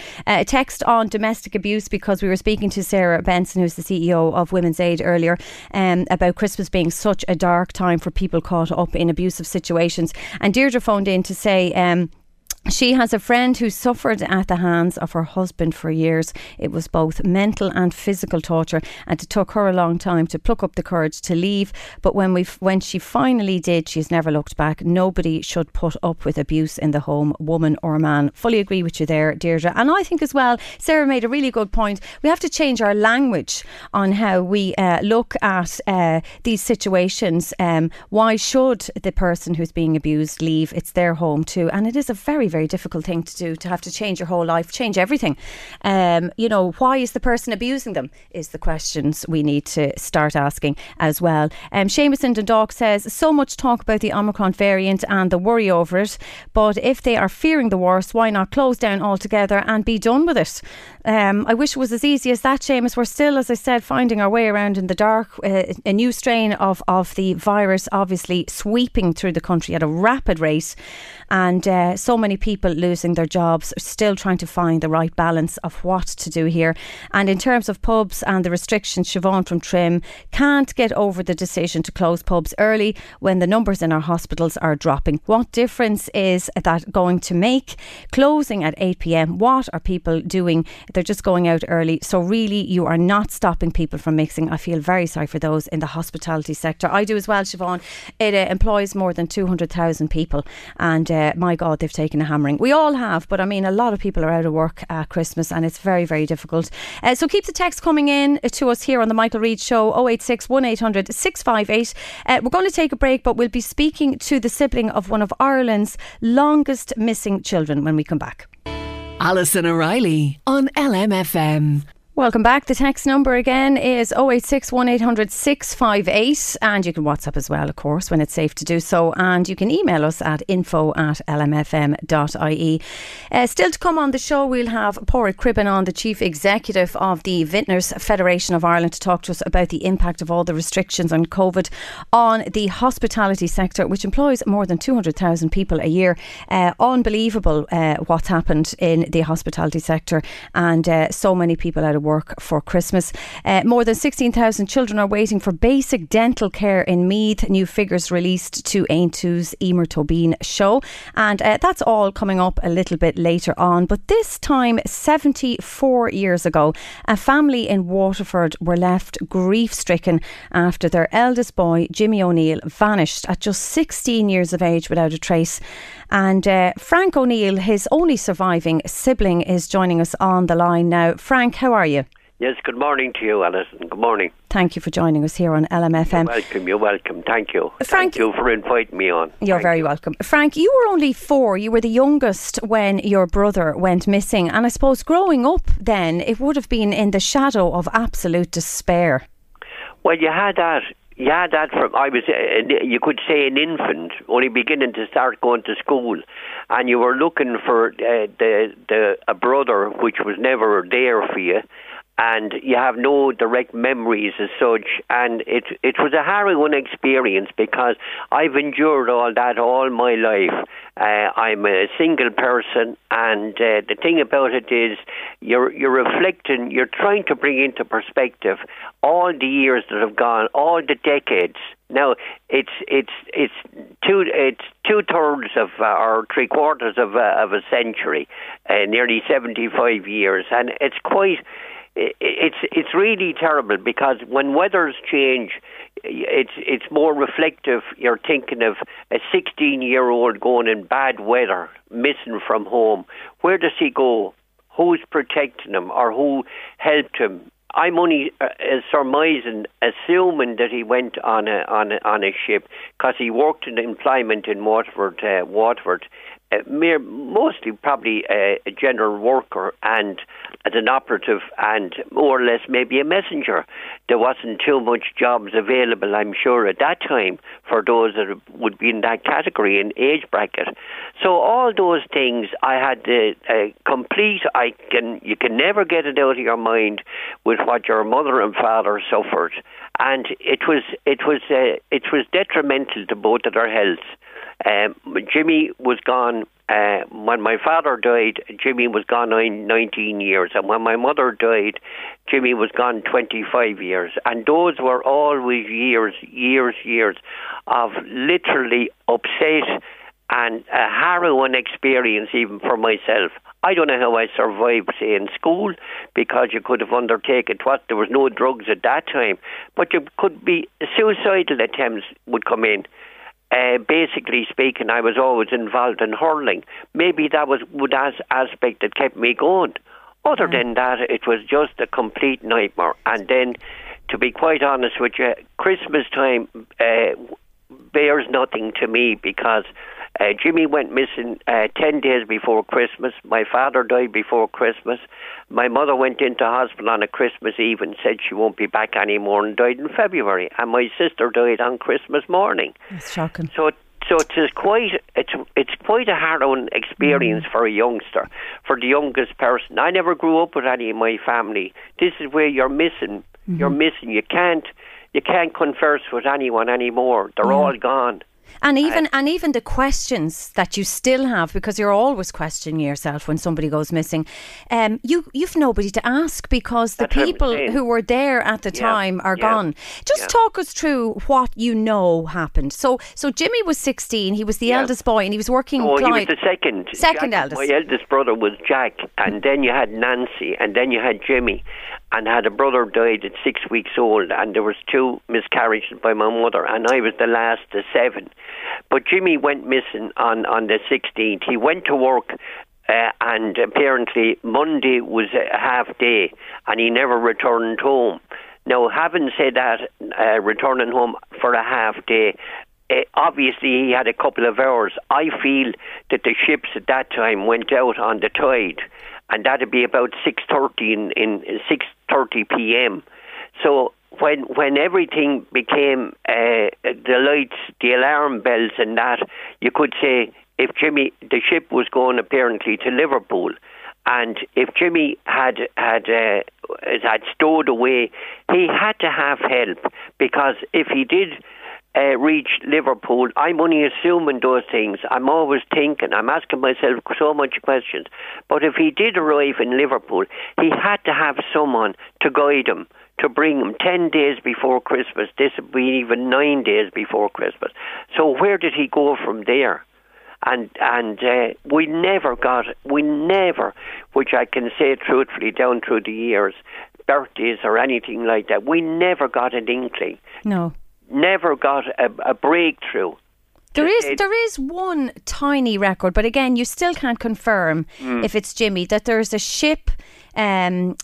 Text on domestic abuse, because we were speaking to Sarah Benson, who's the CEO of Women's Aid earlier, about Christmas being such a dark time for people caught up in abusive situations. And Deirdre phoned in to say she has a friend who suffered at the hands of her husband for years. It was both mental and physical torture, and it took her a long time to pluck up the courage to leave. But when she finally did, she's never looked back. Nobody should put up with abuse in the home, woman or man. Fully agree with you there, Deirdre. And I think as well, Sarah made a really good point. We have to change our language on how we look at these situations. Why should the person who's being abused leave? It's their home too. And it is a very difficult thing to do, to have to change your whole life, change everything. You know, why is the person abusing them is the questions we need to start asking as well. Seamus in Dundalk says, so much talk about the Omicron variant and the worry over it, but if they are fearing the worst, why not close down altogether and be done with it? I wish it was as easy as that, Seamus. We're still, as I said, finding our way around in the dark. A new strain of the virus obviously sweeping through the country at a rapid rate, and so many people losing their jobs, are still trying to find the right balance of what to do here. And in terms of pubs and the restrictions, Siobhan from Trim can't get over the decision to close pubs early when the numbers in our hospitals are dropping. What difference is that going to make? Closing at 8 p.m, what are people doing? They're just going out early. So really, you are not stopping people from mixing. I feel very sorry for those in the hospitality sector. I do as well, Siobhan. It employs more than 200,000 people, and my God, they've taken a hammering. We all have, but I mean, a lot of people are out of work at Christmas, and it's very difficult. So keep the text coming in to us here on the Michael Reid Show, 086 1800 658. We're going to take a break, but we'll be speaking to the sibling of one of Ireland's longest missing children when we come back. Alison O'Reilly on LMFM. Welcome back. The text number again is 086 1800 658, and you can WhatsApp as well, of course, when it's safe to do so, and you can email us at info@lmfm.ie. Still to come on the show, we'll have Pádraig Cribben on, the Chief Executive of the Vintners Federation of Ireland, to talk to us about the impact of all the restrictions on COVID on the hospitality sector, which employs more than 200,000 people a year. Unbelievable what's happened in the hospitality sector, and so many people out of work for Christmas. More than 16,000 children are waiting for basic dental care in Meath. New figures released to Aintu's Emer Tobin show. And that's all coming up a little bit later on. But this time, 74 years ago, a family in Waterford were left grief-stricken after their eldest boy, Jimmy O'Neill, vanished at just 16 years of age without a trace. And Frank O'Neill, his only surviving sibling, is joining us on the line now. Frank, how are you? Yes, good morning to you, Alison. Good morning. Thank you for joining us here on LMFM. You're welcome. Thank you. Frank, thank you for inviting me on. You're very welcome. Frank, you were only 4. You were the youngest when your brother went missing. And I suppose growing up then, it would have been in the shadow of absolute despair. Well, you had that. Yeah, that from I was, you could say, an infant, only beginning to start going to school, and you were looking for a brother which was never there for you, and you have no direct memories as such, and it was a harrowing experience because I've endured all that all my life. I'm a single person, and the thing about it is you're reflecting, you're trying to bring into perspective all the years that have gone, all the decades. Now it's 2/3 of or 3/4 of a century, nearly 75 years, and it's quite. It's really terrible because when weathers change, it's more reflective. You're thinking of a 16-year-old going in bad weather, missing from home. Where does he go? Who's protecting him or who helped him? I'm only surmising, assuming that he went on a ship, because he worked in employment in Waterford, mostly probably a general worker and as an operative and more or less maybe a messenger. There wasn't too much jobs available, I'm sure, at that time for those that would be in that category and age bracket. So all those things, I had a complete, you can never get it out of your mind with what your mother and father suffered, and it was detrimental to both of their health. Jimmy was gone when my father died. Jimmy was gone 19 years, and when my mother died, Jimmy was gone 25 years, and those were always years of literally upset and a harrowing experience, even for myself. I don't know how I survived, say, in school, because you could have undertaken what, there was no drugs at that time, but you could be, suicidal attempts would come in. Basically speaking, I was always involved in hurling. Maybe that was that aspect that kept me going. Other than that, it was just a complete nightmare. And then, to be quite honest with you, Christmas time bears nothing to me, because Jimmy went missing 10 days before Christmas. My father died before Christmas. My mother went into hospital on a Christmas Eve and said she won't be back anymore, and died in February. And my sister died on Christmas morning. That's shocking. So it's quite a harrowing experience for a youngster, for the youngest person. I never grew up with any of my family. This is where you're missing. You're missing. You can't converse with anyone anymore. They're all gone. And even the questions that you still have, because you're always questioning yourself when somebody goes missing, you've nobody to ask, because the people who were there at the time are gone. Just talk us through what you know happened. So Jimmy was 16, he was the eldest boy, and he was working with Clyde. He was the second Jack, eldest. My eldest brother was Jack, and then you had Nancy, and then you had Jimmy, and had a brother died at 6 weeks old, and there was 2 miscarriages by my mother, and I was the last of 7. But Jimmy went missing on the 16th. He went to work, and apparently Monday was a half day, and he never returned home. Now, having said that, returning home for a half day, obviously he had a couple of hours. I feel that the ships at that time went out on the tide, and that'd be about 6:30 in 6:30 p.m. So when everything became the lights, the alarm bells, and that, you could say if Jimmy, the ship was going apparently to Liverpool, and if Jimmy had stowed away, he had to have help, because if he did reach Liverpool, I'm only assuming those things. I'm always thinking, I'm asking myself so much questions. But if he did arrive in Liverpool, he had to have someone to guide him, to bring him 10 days before Christmas. This would be even 9 days before Christmas. So where did he go from there? And we never, which I can say truthfully down through the years, birthdays or anything like that, we never got an inkling. No. Never got a breakthrough. There is one tiny record, but again, you still can't confirm if it's Jimmy, that there's a ship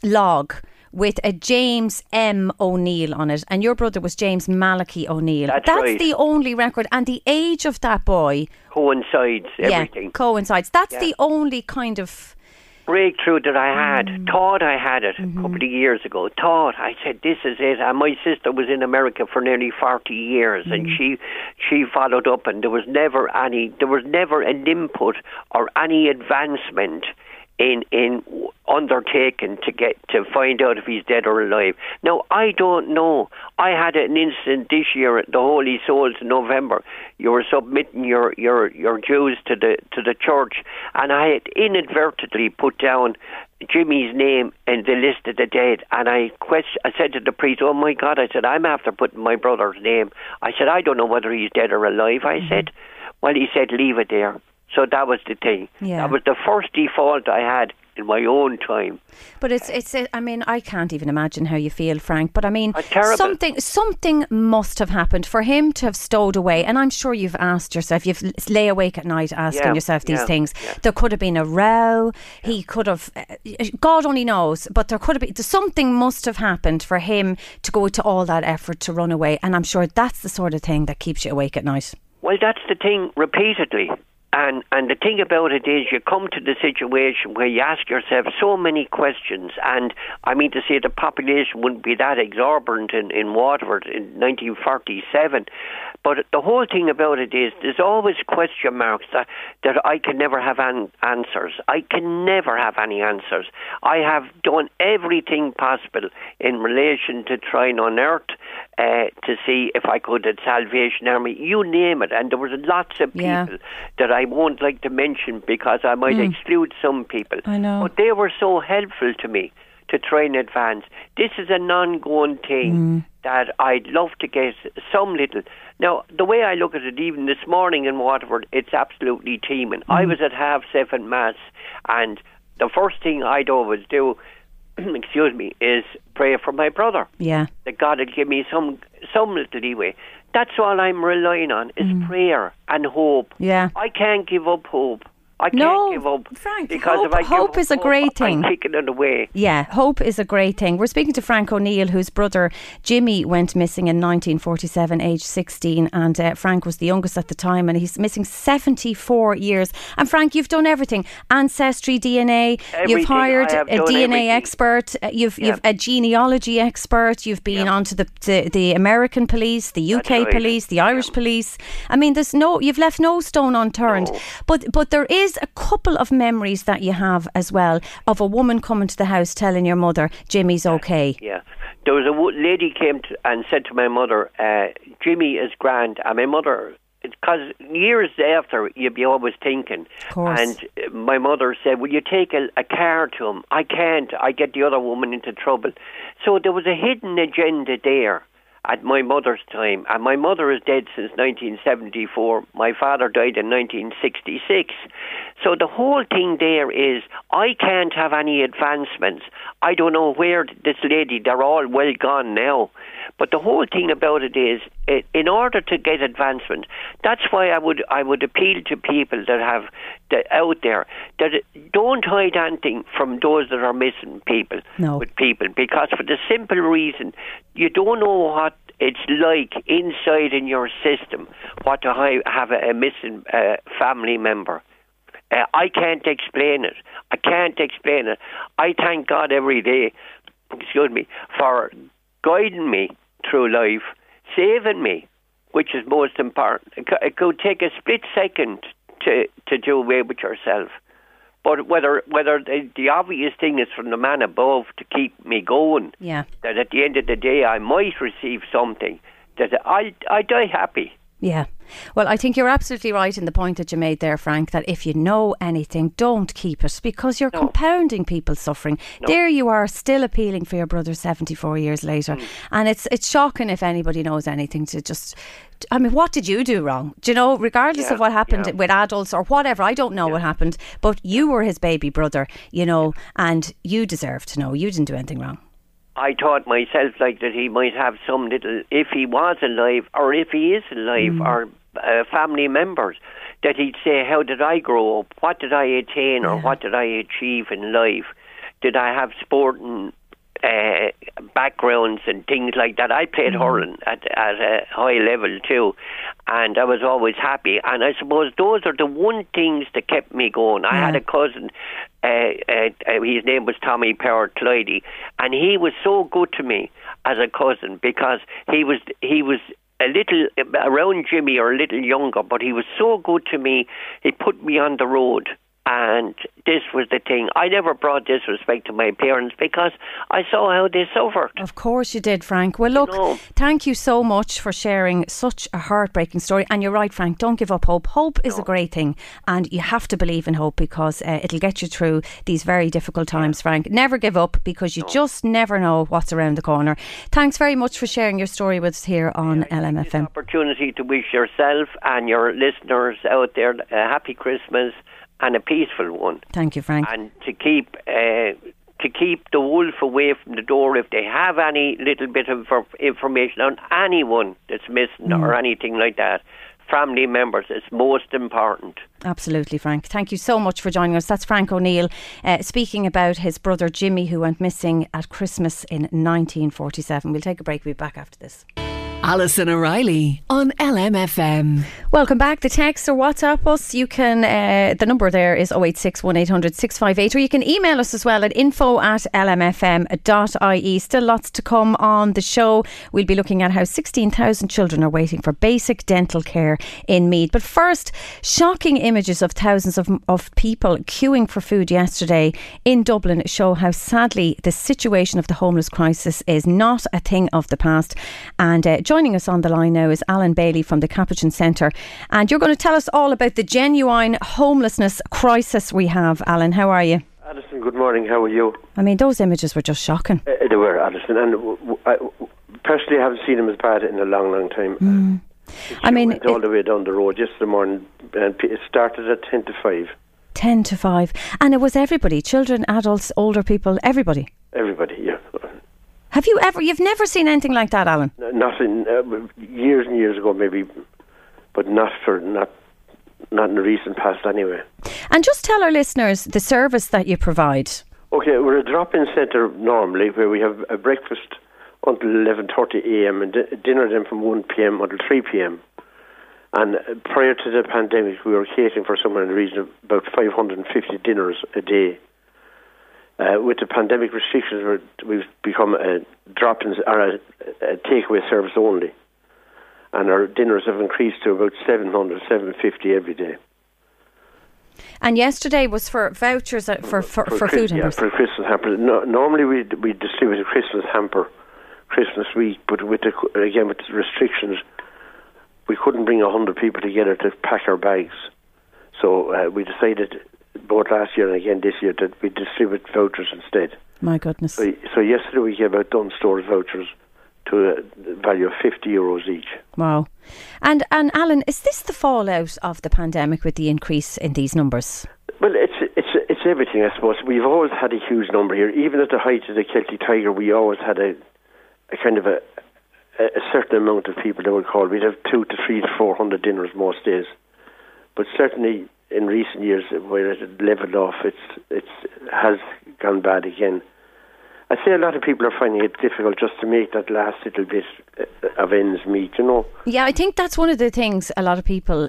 log with a James M. O'Neill on it, and your brother was James Malachy O'Neill. That's right. The only record, and the age of that boy coincides everything. Yeah, coincides. That's the only kind of breakthrough that I had. Thought I had it a couple of years ago. I said, this is it. And my sister was in America for nearly 40 years, and she followed up, and there was never an input or any advancement in undertaking to find out if he's dead or alive. Now, I don't know. I had an incident this year at the Holy Souls in November. You were submitting your dues to the church, and I had inadvertently put down Jimmy's name in the list of the dead, and I said to the priest, oh my God, I said, I'm after putting my brother's name. I said, I don't know whether he's dead or alive. I said, well, he said, leave it there. So that was the thing. Yeah. That was the first default I had in my own time. But it's. I mean, I can't even imagine how you feel, Frank. But I mean, something must have happened for him to have stowed away. And I'm sure you've asked yourself. You've lay awake at night asking yourself these things. Yeah. There could have been a row. Yeah. He could have. God only knows. But there could have been. Something must have happened for him to go to all that effort to run away. And I'm sure that's the sort of thing that keeps you awake at night. Well, that's the thing, repeatedly. And the thing about it is you come to the situation where you ask yourself so many questions. And I mean to say the population wouldn't be that exorbitant in Waterford in 1947. But the whole thing about it is there's always question marks that I can never have answers. I can never have any answers. I have done everything possible in relation to trying to unearth to see if I could at Salvation Army, you name it. And there was lots of people that I won't like to mention because I might exclude some people. I know. But they were so helpful to me to try and advance. This is an ongoing thing that I'd love to get some little. Now, the way I look at it, even this morning in Waterford, it's absolutely teeming. I was at 7:30 Mass, and the first thing I'd always do, excuse me, is pray for my brother. Yeah. That God would give me some little leeway. That's all I'm relying on is prayer and hope. Yeah. I can't give up hope. I can't give up. Frank, because hope is a great thing. I'm taking it away. Yeah, hope is a great thing. We're speaking to Frank O'Neill, whose brother Jimmy went missing in 1947, aged 16. And Frank was the youngest at the time, and he's missing 74 years. And Frank, you've done everything. Ancestry DNA. Everything. You've hired a DNA expert. You've a genealogy expert. You've been onto the American police, the UK police, the Irish police. I mean, there's you've left no stone unturned. No. But there is a couple of memories that you have as well of a woman coming to the house telling your mother Jimmy's okay. Yeah, there was a lady came to and said to my mother, Jimmy is grand, and my mother, because years after you'd be always thinking, and my mother said, will you take a car to him? I can't, I get the other woman into trouble. So there was a hidden agenda there at my mother's time, and my mother is dead since 1974. My father died in 1966. So the whole thing there is, I can't have any advancements. I don't know where this lady, they're all well gone now. But the whole thing about it is, in order to get advancement, that's why I would appeal to people that have out there that don't hide anything from those that are missing people with people, because for the simple reason you don't know what it's like inside in your system what to have a missing family member. I can't explain it. I thank God every day, excuse me, for guiding me through life, saving me, which is most important. It could take a split second to do away with yourself. But whether the obvious thing is from the man above to keep me going, that at the end of the day I might receive something, that I die happy. Yeah. Well, I think you're absolutely right in the point that you made there, Frank, that if you know anything, don't keep it, because you're compounding people's suffering. There you are, still appealing for your brother 74 years later. And it's shocking if anybody knows anything to just... I mean, what did you do wrong? Do you know, regardless of what happened with adults or whatever, I don't know what happened, but you were his baby brother, you know, and you deserve to know. You didn't do anything wrong. I thought myself like that he might have some little, if he was alive or if he is alive or family members, that he'd say, how did I grow up? What did I attain or what did I achieve in life? Did I have sporting backgrounds and things like that? I played hurling at a high level too, and I was always happy, and I suppose those are the one things that kept me going. I had a cousin, his name was Tommy Power Clydie, and he was so good to me as a cousin because he was a little around Jimmy or a little younger, but he was so good to me, he put me on the road. And this was the thing. I never brought disrespect to my parents because I saw how they suffered. Of course you did, Frank. Well, look, thank you so much for sharing such a heartbreaking story. And you're right, Frank, don't give up hope. Hope is a great thing. And you have to believe in hope because it'll get you through these very difficult times, Frank. Never give up because you just never know what's around the corner. Thanks very much for sharing your story with us here on LMFM. It's an opportunity to wish yourself and your listeners out there a happy Christmas and a peaceful one. Thank you, Frank. And to keep the wolf away from the door if they have any little bit of information on anyone that's missing or anything like that. Family members, it's most important. Absolutely, Frank. Thank you so much for joining us. That's Frank O'Neill speaking about his brother Jimmy, who went missing at Christmas in 1947. We'll take a break. We'll be back after this. Alison O'Reilly on LMFM. Welcome back. The text or WhatsApp us, you can, the number there is 086 1800 658, or you can email us as well at info@lmfm.ie. Still lots to come on the show. We'll be looking at how 16,000 children are waiting for basic dental care in Meath. But first, shocking images of thousands of people queuing for food yesterday in Dublin show how sadly the situation of the homeless crisis is not a thing of the past. And joining us on the line now is Alan Bailey from the Capuchin Centre, and you're going to tell us all about the genuine homelessness crisis we have. Alan, how are you? Alison, good morning, how are you? I mean, those images were just shocking. They were, Alison, and I personally haven't seen them as bad in a long, long time. I mean, went all the way down the road yesterday morning, and it started at 10 to 5. 10 to 5, and it was everybody, children, adults, older people, everybody, yeah. Have you ever? You've never seen anything like that, Alan? Nothing. Years and years ago, maybe, but not in the recent past, anyway. And just tell our listeners the service that you provide. Okay, we're a drop-in centre normally, where we have a breakfast until 11:30 a.m. and dinner then from 1 p.m. until 3 p.m. And prior to the pandemic, we were catering for somewhere in the region of about 550 dinners a day. With the pandemic restrictions, we've become a drop-in or a takeaway service only, and our dinners have increased to about 700, 750 every day. And yesterday was for vouchers for food hampers. Yeah, for Christmas hampers. No, normally we distribute a Christmas hamper, Christmas week, but with the restrictions, we couldn't bring 100 people together to pack our bags, so we decided, both last year and again this year, that we distribute vouchers instead. My goodness. So yesterday we gave out Dun Stores vouchers to a value of €50 each. Wow. And Alan, is this the fallout of the pandemic with the increase in these numbers? Well, it's everything, I suppose. We've always had a huge number here. Even at the height of the Celtic Tiger, we always had a kind of a certain amount of people that would call. We'd have 200 to 300 to 400 dinners most days. But certainly in recent years, where it had leveled off, it has gone bad again. I say a lot of people are finding it difficult just to make that last little bit of ends meet, you know. Yeah, I think that's one of the things a lot of people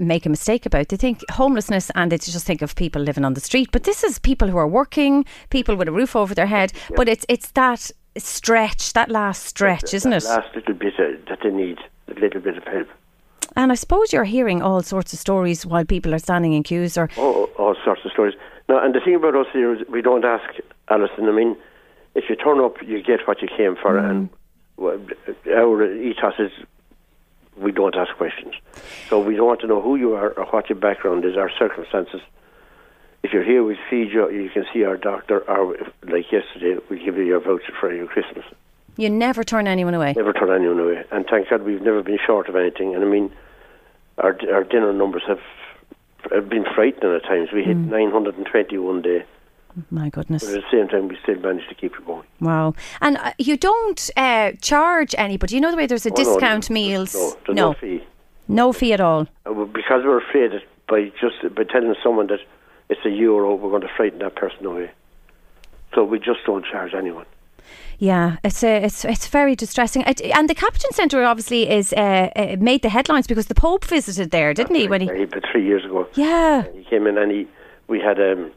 make a mistake about. They think homelessness and they just think of people living on the street, but this is people who are working, people with a roof over their head, yeah. But it's that stretch, that last stretch, isn't it? That last little bit that they need, a little bit of help. And I suppose you're hearing all sorts of stories while people are standing in queues or... Oh, all sorts of stories. Now, and the thing about us here is we don't ask, Alison. I mean, if you turn up, you get what you came for. And our ethos is we don't ask questions. So we don't want to know who you are or what your background is or circumstances. If you're here, we feed you. You can see our doctor, or like yesterday, we give you your voucher for your Christmas. You never turn anyone away. Never turn anyone away. And thank God we've never been short of anything. And I mean, our dinner numbers have been frightening at times. We hit 920 one day. My goodness. But at the same time, we still managed to keep it going. Wow. And you don't charge anybody. You know the way there's a discount meals? No fee. No fee at all. Because we're afraid that by telling someone that it's €1, we're going to frighten that person away. So we just don't charge anyone. Yeah, it's very distressing. And the Capuchin Centre obviously is made the headlines because the Pope visited there, didn't he? When he 3 years ago. Yeah. He came in and we had 80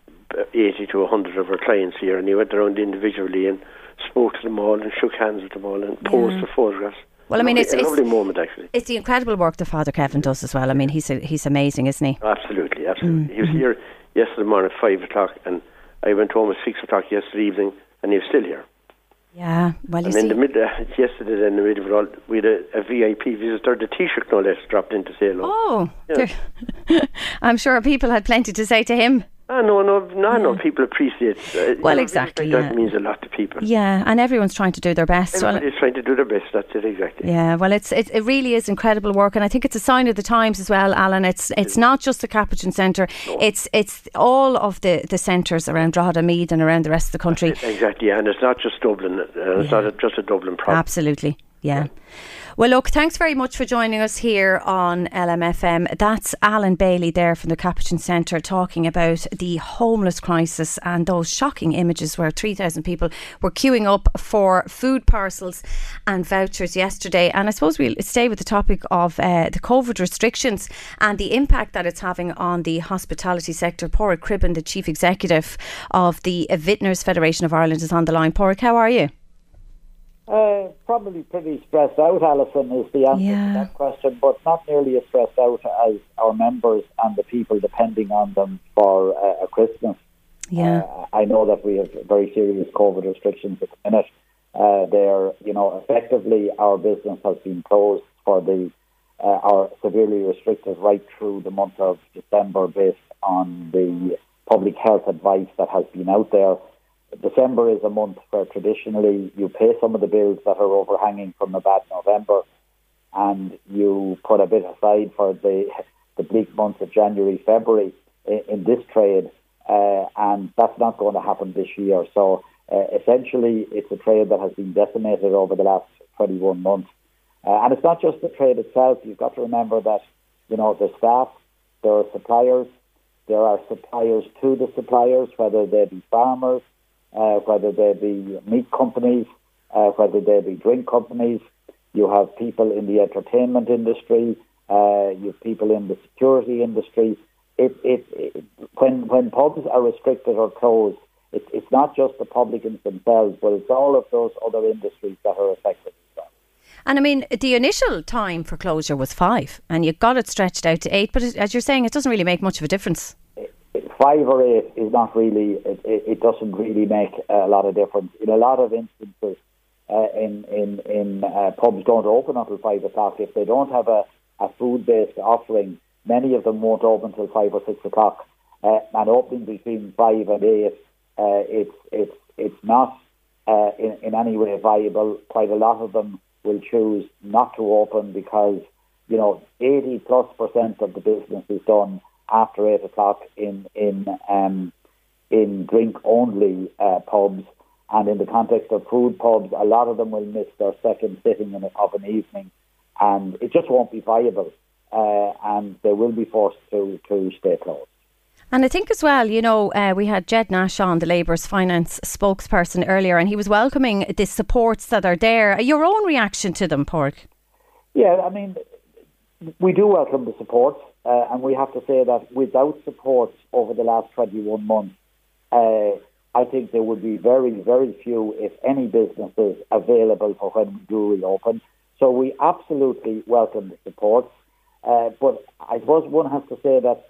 to 100 of our clients here, and he went around individually and spoke to them all and shook hands with them all and posed for photographs. Well, I mean, it's a lovely moment, actually. It's the incredible work that Father Kevin does as well. I mean, he's amazing, isn't he? Absolutely, absolutely. He was here yesterday morning at 5 o'clock and I went home at 6 o'clock yesterday evening and he was still here. Yeah, well, and in the middle, yesterday in the middle of it all, we had a VIP visitor, the Taoiseach no less, dropped in to say hello. Oh, yeah. I'm sure people had plenty to say to him. No, people appreciate it. Well, exactly. Like that means a lot to people. Yeah, and everyone's trying to do their best. Everybody's trying to do their best, that's it, exactly. Yeah, well, it really is incredible work, and I think it's a sign of the times as well, Alan. It's not just the Capuchin Centre, it's all of the centres around Drogheda, Meath and around the rest of the country. Exactly, and it's not just Dublin, it's not just a Dublin problem. Absolutely, yeah. Well, look, thanks very much for joining us here on LMFM. That's Alan Bailey there from the Capuchin Centre talking about the homeless crisis and those shocking images where 3,000 people were queuing up for food parcels and vouchers yesterday. And I suppose we'll stay with the topic of the COVID restrictions and the impact that it's having on the hospitality sector. Pádraig Cribben, the Chief Executive of the Vintners Federation of Ireland, is on the line. Pádraig, how are you? Probably pretty stressed out, Alison, is the answer to that question, but not nearly as stressed out as our members and the people depending on them for a Christmas. I know that we have very serious COVID restrictions at the minute. Effectively our business has been closed for our severely restricted right through the month of December based on the public health advice that has been out there. December is a month where traditionally you pay some of the bills that are overhanging from a bad November, and you put a bit aside for the bleak months of January, February in this trade, and that's not going to happen this year. So essentially it's a trade that has been decimated over the last 21 months. And it's not just the trade itself. You've got to remember that, the staff, there are suppliers. There are suppliers to the suppliers, whether they be farmers, whether they be meat companies, whether they be drink companies. You have people in the entertainment industry, you have people in the security industry. When pubs are restricted or closed, it's not just the publicans themselves, but it's all of those other industries that are affected as well. And I mean, the initial time for closure was 5, and you got it stretched out to 8, but as you're saying, it doesn't really make much of a difference. 5 or 8 is not really. It doesn't really make a lot of difference. In a lot of instances, pubs don't open until 5 o'clock. If they don't have a food-based offering, many of them won't open till 5 or 6 o'clock. And opening between 5 and 8, it's not in any way viable. Quite a lot of them will choose not to open because 80+% of the business is done after 8 o'clock in drink-only pubs. And in the context of food pubs, a lot of them will miss their second sitting of an evening, and it just won't be viable, and they will be forced to stay closed. And I think as well, we had Ged Nash on, the Labour's finance spokesperson earlier, and he was welcoming the supports that are there. Your own reaction to them, Pádraig? Yeah, I mean, we do welcome the supports. And we have to say that without support over the last 21 months, I think there would be very, very few, if any, businesses available for when we do reopen. So we absolutely welcome the support. But I suppose one has to say that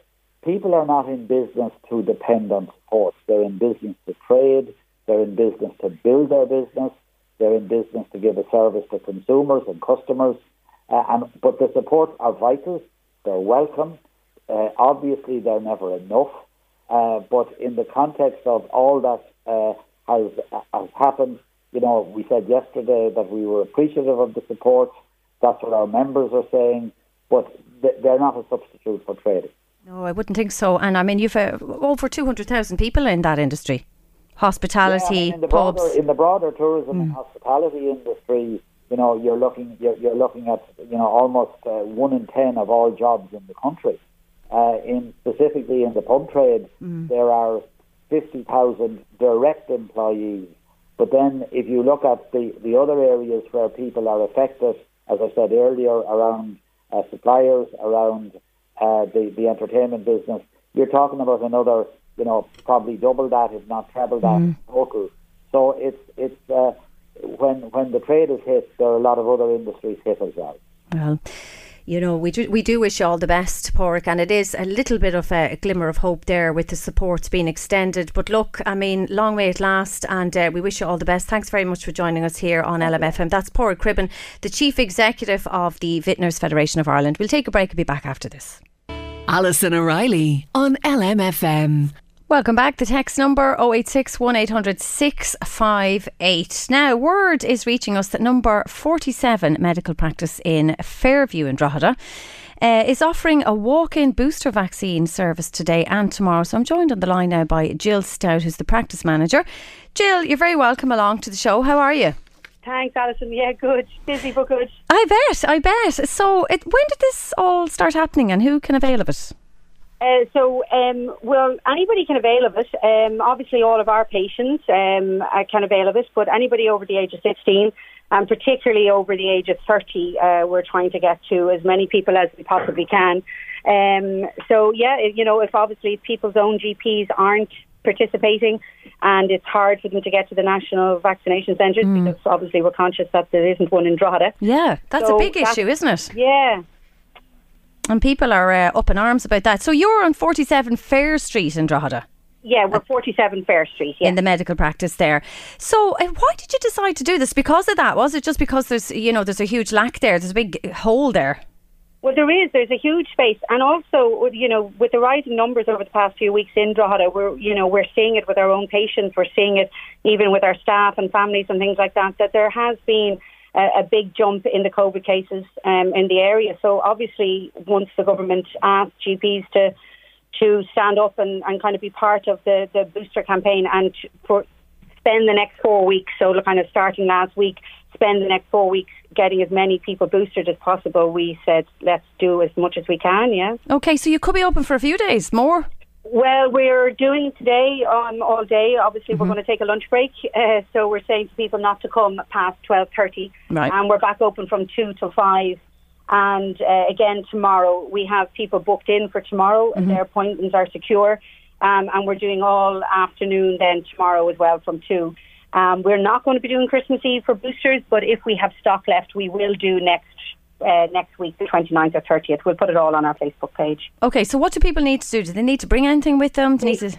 people are not in business to depend on support. They're in business to trade. They're in business to build their business. They're in business to give a service to consumers and customers. But the support are vital. They're welcome. Obviously, they're never enough. But in the context of all that has happened, we said yesterday that we were appreciative of the support. That's what our members are saying. But they're not a substitute for trading. No, I wouldn't think so. And I mean, you've over 200,000 people in that industry. Hospitality, yeah, I mean, pubs. In the broader tourism and hospitality industry, you're looking at almost 1 in 10 of all jobs in the country. Specifically in the pub trade, there are 50,000 direct employees. But then, if you look at the other areas where people are affected, as I said earlier, around suppliers, around the entertainment business, you're talking about another, probably double that, if not treble that, total. So it's. When the trade is hit, there are a lot of other industries hit as well. Well, we do wish you all the best, Pádraig, and it is a little bit of a glimmer of hope there with the supports being extended. But look, I mean, long may it last, and we wish you all the best. Thanks very much for joining us here on LMFM. That's Pádraig Cribben, the Chief Executive of the Vintners Federation of Ireland. We'll take a break and be back after this. Alison O'Reilly on LMFM. Welcome back. The text number 086 1800 658. Now, word is reaching us that number 47 medical practice in Fairview in Drogheda is offering a walk-in booster vaccine service today and tomorrow. So I'm joined on the line now by Jill Stout, who's the practice manager. Jill, you're very welcome along to the show. How are you? Thanks, Alison. Yeah, good. Busy but good. I bet. So when did this all start happening and who can avail of it? Well, anybody can avail of it. Obviously, all of our patients can avail of it, but anybody over the age of 16 and particularly over the age of 30, we're trying to get to as many people as we possibly can. If obviously people's own GPs aren't participating and it's hard for them to get to the national vaccination centres because obviously we're conscious that there isn't one in Drogheda. Yeah, that's a big issue, isn't it? Yeah. And people are up in arms about that. So you're on 47 Fair Street in Drogheda? Yeah, we're 47 Fair Street, yeah. In the medical practice there. So why did you decide to do this? Because of that? Was it just because there's a huge lack there? There's a big hole there? Well, there's a huge space. And also, with the rising numbers over the past few weeks in Drogheda, we're seeing it with our own patients. We're seeing it even with our staff and families and things like that, that there has been a big jump in the COVID cases in the area. So obviously, once the government asked GPs to stand up and kind of be part of the booster campaign and spend the next 4 weeks, so kind of starting last week, spend the next 4 weeks getting as many people boosted as possible, we said, let's do as much as we can, yeah. Okay, so you could be open for a few days more? Well, we're doing today all day. Obviously, we're going to take a lunch break. So we're saying to people not to come past 12:30. Right. And we're back open from 2 to 5. And again, tomorrow, we have people booked in for tomorrow and their appointments are secure. And we're doing all afternoon then tomorrow as well from 2. We're not going to be doing Christmas Eve for boosters, but if we have stock left, we will do next week, the 29th or 30th. We'll put it all on our Facebook page. Okay, so what do people need to do? Do they need to bring anything with them? They just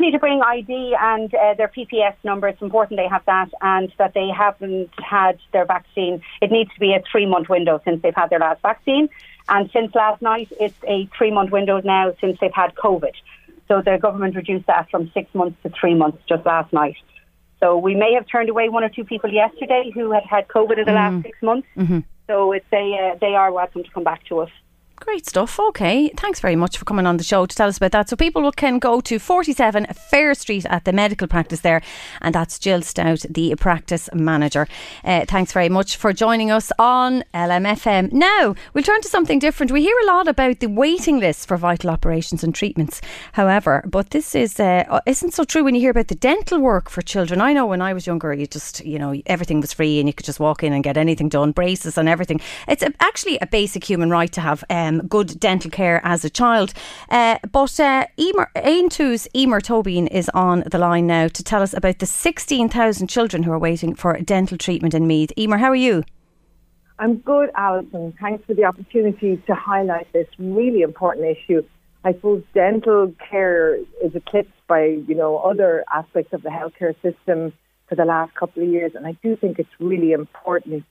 need to bring ID and their PPS number. It's important they have that and that they haven't had their vaccine. It needs to be a 3-month window since they've had their last vaccine. And since last night, it's a 3-month window now since they've had COVID. So the government reduced that from 6 months to 3 months just last night. So we may have turned away one or two people yesterday who had had COVID in the last 6 months. Mm-hmm. So they are welcome to come back to us. Great stuff. Okay, thanks very much for coming on the show to tell us about that. So people can go to 47 Fair Street at the medical practice there, and that's Jill Stout, the practice manager. Thanks very much for joining us on LMFM. Now, we'll turn to something different. We hear a lot about the waiting lists for vital operations and treatments, however, but this isn't so true when you hear about the dental work for children. I know when I was younger, everything was free and you could just walk in and get anything done, braces and everything. It's actually a basic human right to have good dental care as a child. But Aintu's Emer Tobin is on the line now to tell us about the 16,000 children who are waiting for dental treatment in Meath. Emer, how are you? I'm good, Alison. Thanks for the opportunity to highlight this really important issue. I suppose dental care is eclipsed by, other aspects of the healthcare system for the last couple of years. And I do think it's really important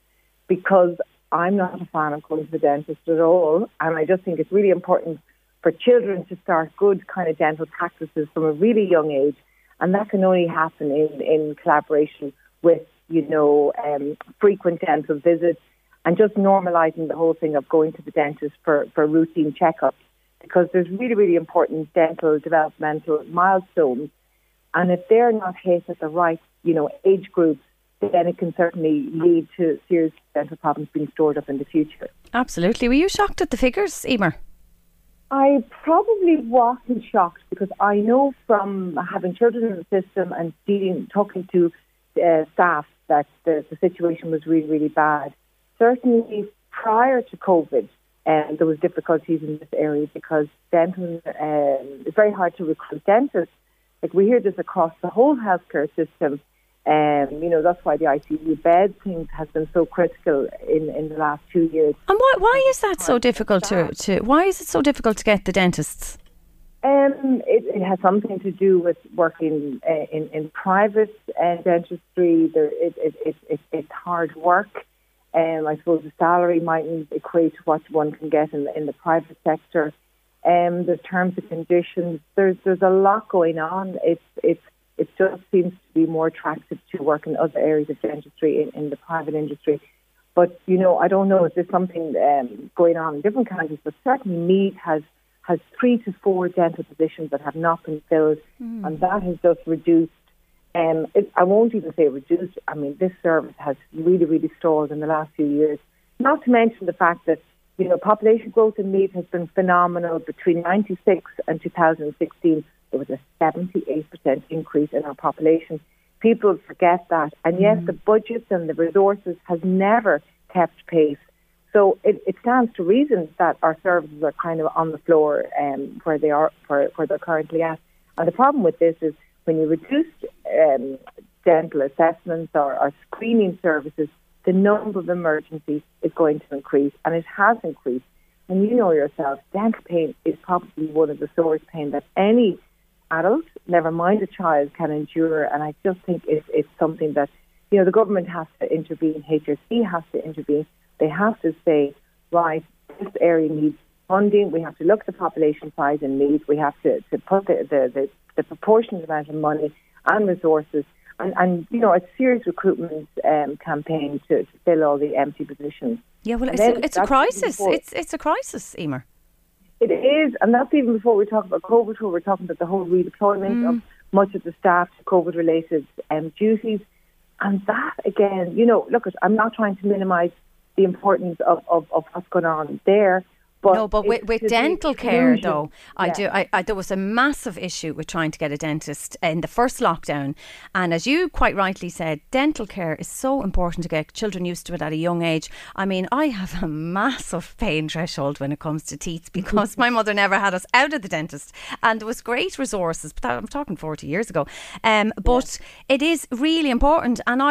because I'm not a fan of going to the dentist at all, and I just think it's really important for children to start good kind of dental practices from a really young age, and that can only happen in collaboration with, frequent dental visits and just normalising the whole thing of going to the dentist for routine checkups, because there's really, really important dental developmental milestones, and if they're not hit at the right, age groups, then it can certainly lead to serious dental problems being stored up in the future. Absolutely. Were you shocked at the figures, Emer? I probably wasn't shocked because I know from having children in the system and talking to staff that the situation was really, really bad. Certainly prior to COVID, there was difficulties in this area because it's very hard to recruit dentists. Like, we hear this across the whole healthcare system. That's why the ICU bed thing has been so critical in the last 2 years. And why is that so difficult why is it so difficult to get the dentists? It has something to do with working in private dentistry. It's hard work. I suppose the salary mightn't equate to what one can get in the private sector. There's terms and conditions. There's a lot going on. It just seems to be more attractive to work in other areas of dentistry in the private industry. But, you know, I don't know if there's something going on in different counties, but certainly Meath has 3 to 4 dental positions that have not been filled, and that has just reduced. I won't even say reduced. I mean, this service has really, really stalled in the last few years. Not to mention the fact that, you know, population growth in Meath has been phenomenal. Between 1996 and 2016, there was a 78% increase in our population. People forget that. And yes, the budgets and the resources has never kept pace. So it stands to reason that our services are kind of on the floor where they're currently at. And the problem with this is when you reduce dental assessments or screening services, the number of emergencies is going to increase, and it has increased. And you know yourself, dental pain is probably one of the sorest pain that any adult, never mind a child, can endure. And I just think it's something that, you know, the government has to intervene, HSE has to intervene. They have to say, right, this area needs funding. We have to look at the population size and needs. We have to put the proportionate amount of money and resources and you know, a serious recruitment campaign to fill all the empty positions. Yeah, well, it's a crisis. It's a crisis, Emer. It is, and that's even before we talk about COVID, where we're talking about the whole redeployment of much of the staff to COVID-related duties. And that, again, you know, look, I'm not trying to minimise the importance of what's going on there. But with dental care, though, there was a massive issue with trying to get a dentist in the first lockdown. And as you quite rightly said, dental care is so important to get children used to it at a young age. I mean, I have a massive pain threshold when it comes to teeth because my mother never had us out of the dentist. And there was great resources, but I'm talking 40 years ago. But it is really important. And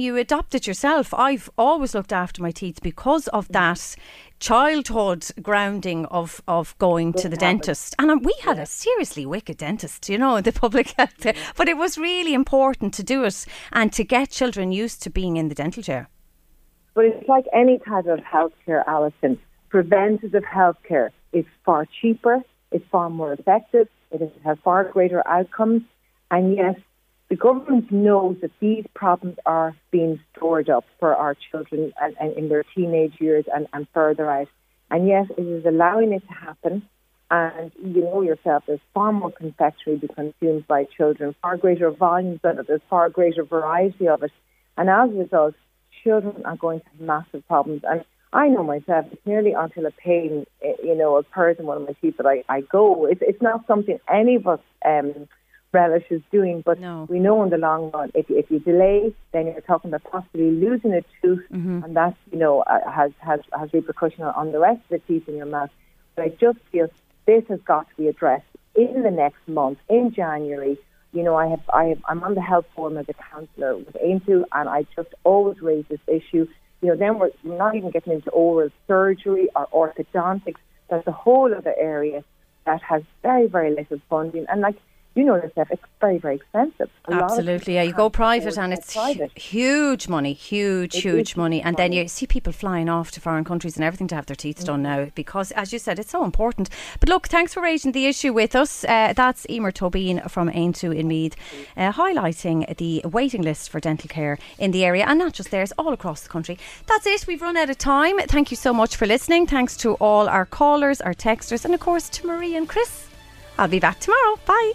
you adopt it yourself. I've always looked after my teeth because of that childhood grounding of going to the dentist. And we had a seriously wicked dentist, you know, the public health there. But it was really important to do it and to get children used to being in the dental chair. But it's like any type of healthcare, Alison. Preventative healthcare is far cheaper, it's far more effective, it has far greater outcomes. And yes, the government knows that these problems are being stored up for our children and in their teenage years and further out. And yes, it is allowing it to happen. And you know yourself, there's far more confectionery to be consumed by children, far greater volumes of it, there's far greater variety of it. And as a result, children are going to have massive problems. And I know myself, it's nearly until a pain, you know, occurs in one of my teeth that I go. It's not something any of us relish is doing, but we know in the long run, if you delay, then you're talking about possibly losing a tooth, and that, you know, has repercussion on the rest of the teeth in your mouth. But I just feel this has got to be addressed in the next month, in January. You know, I'm on the health forum as a counsellor with Aintu, and I just always raise this issue. You know, then we're not even getting into oral surgery or orthodontics. That's a whole other area that has very, very little funding, and like, you know yourself, it's very, very expensive. Absolutely, yeah. You go private and it's huge money, huge money. And then you see people flying off to foreign countries and everything to have their teeth done now because, as you said, it's so important. But look, thanks for raising the issue with us. That's Emer Tobin from Aintu in Meath, highlighting the waiting list for dental care in the area, and not just there, it's all across the country. That's it, we've run out of time. Thank you so much for listening. Thanks to all our callers, our texters, and of course to Marie and Chris. I'll be back tomorrow. Bye.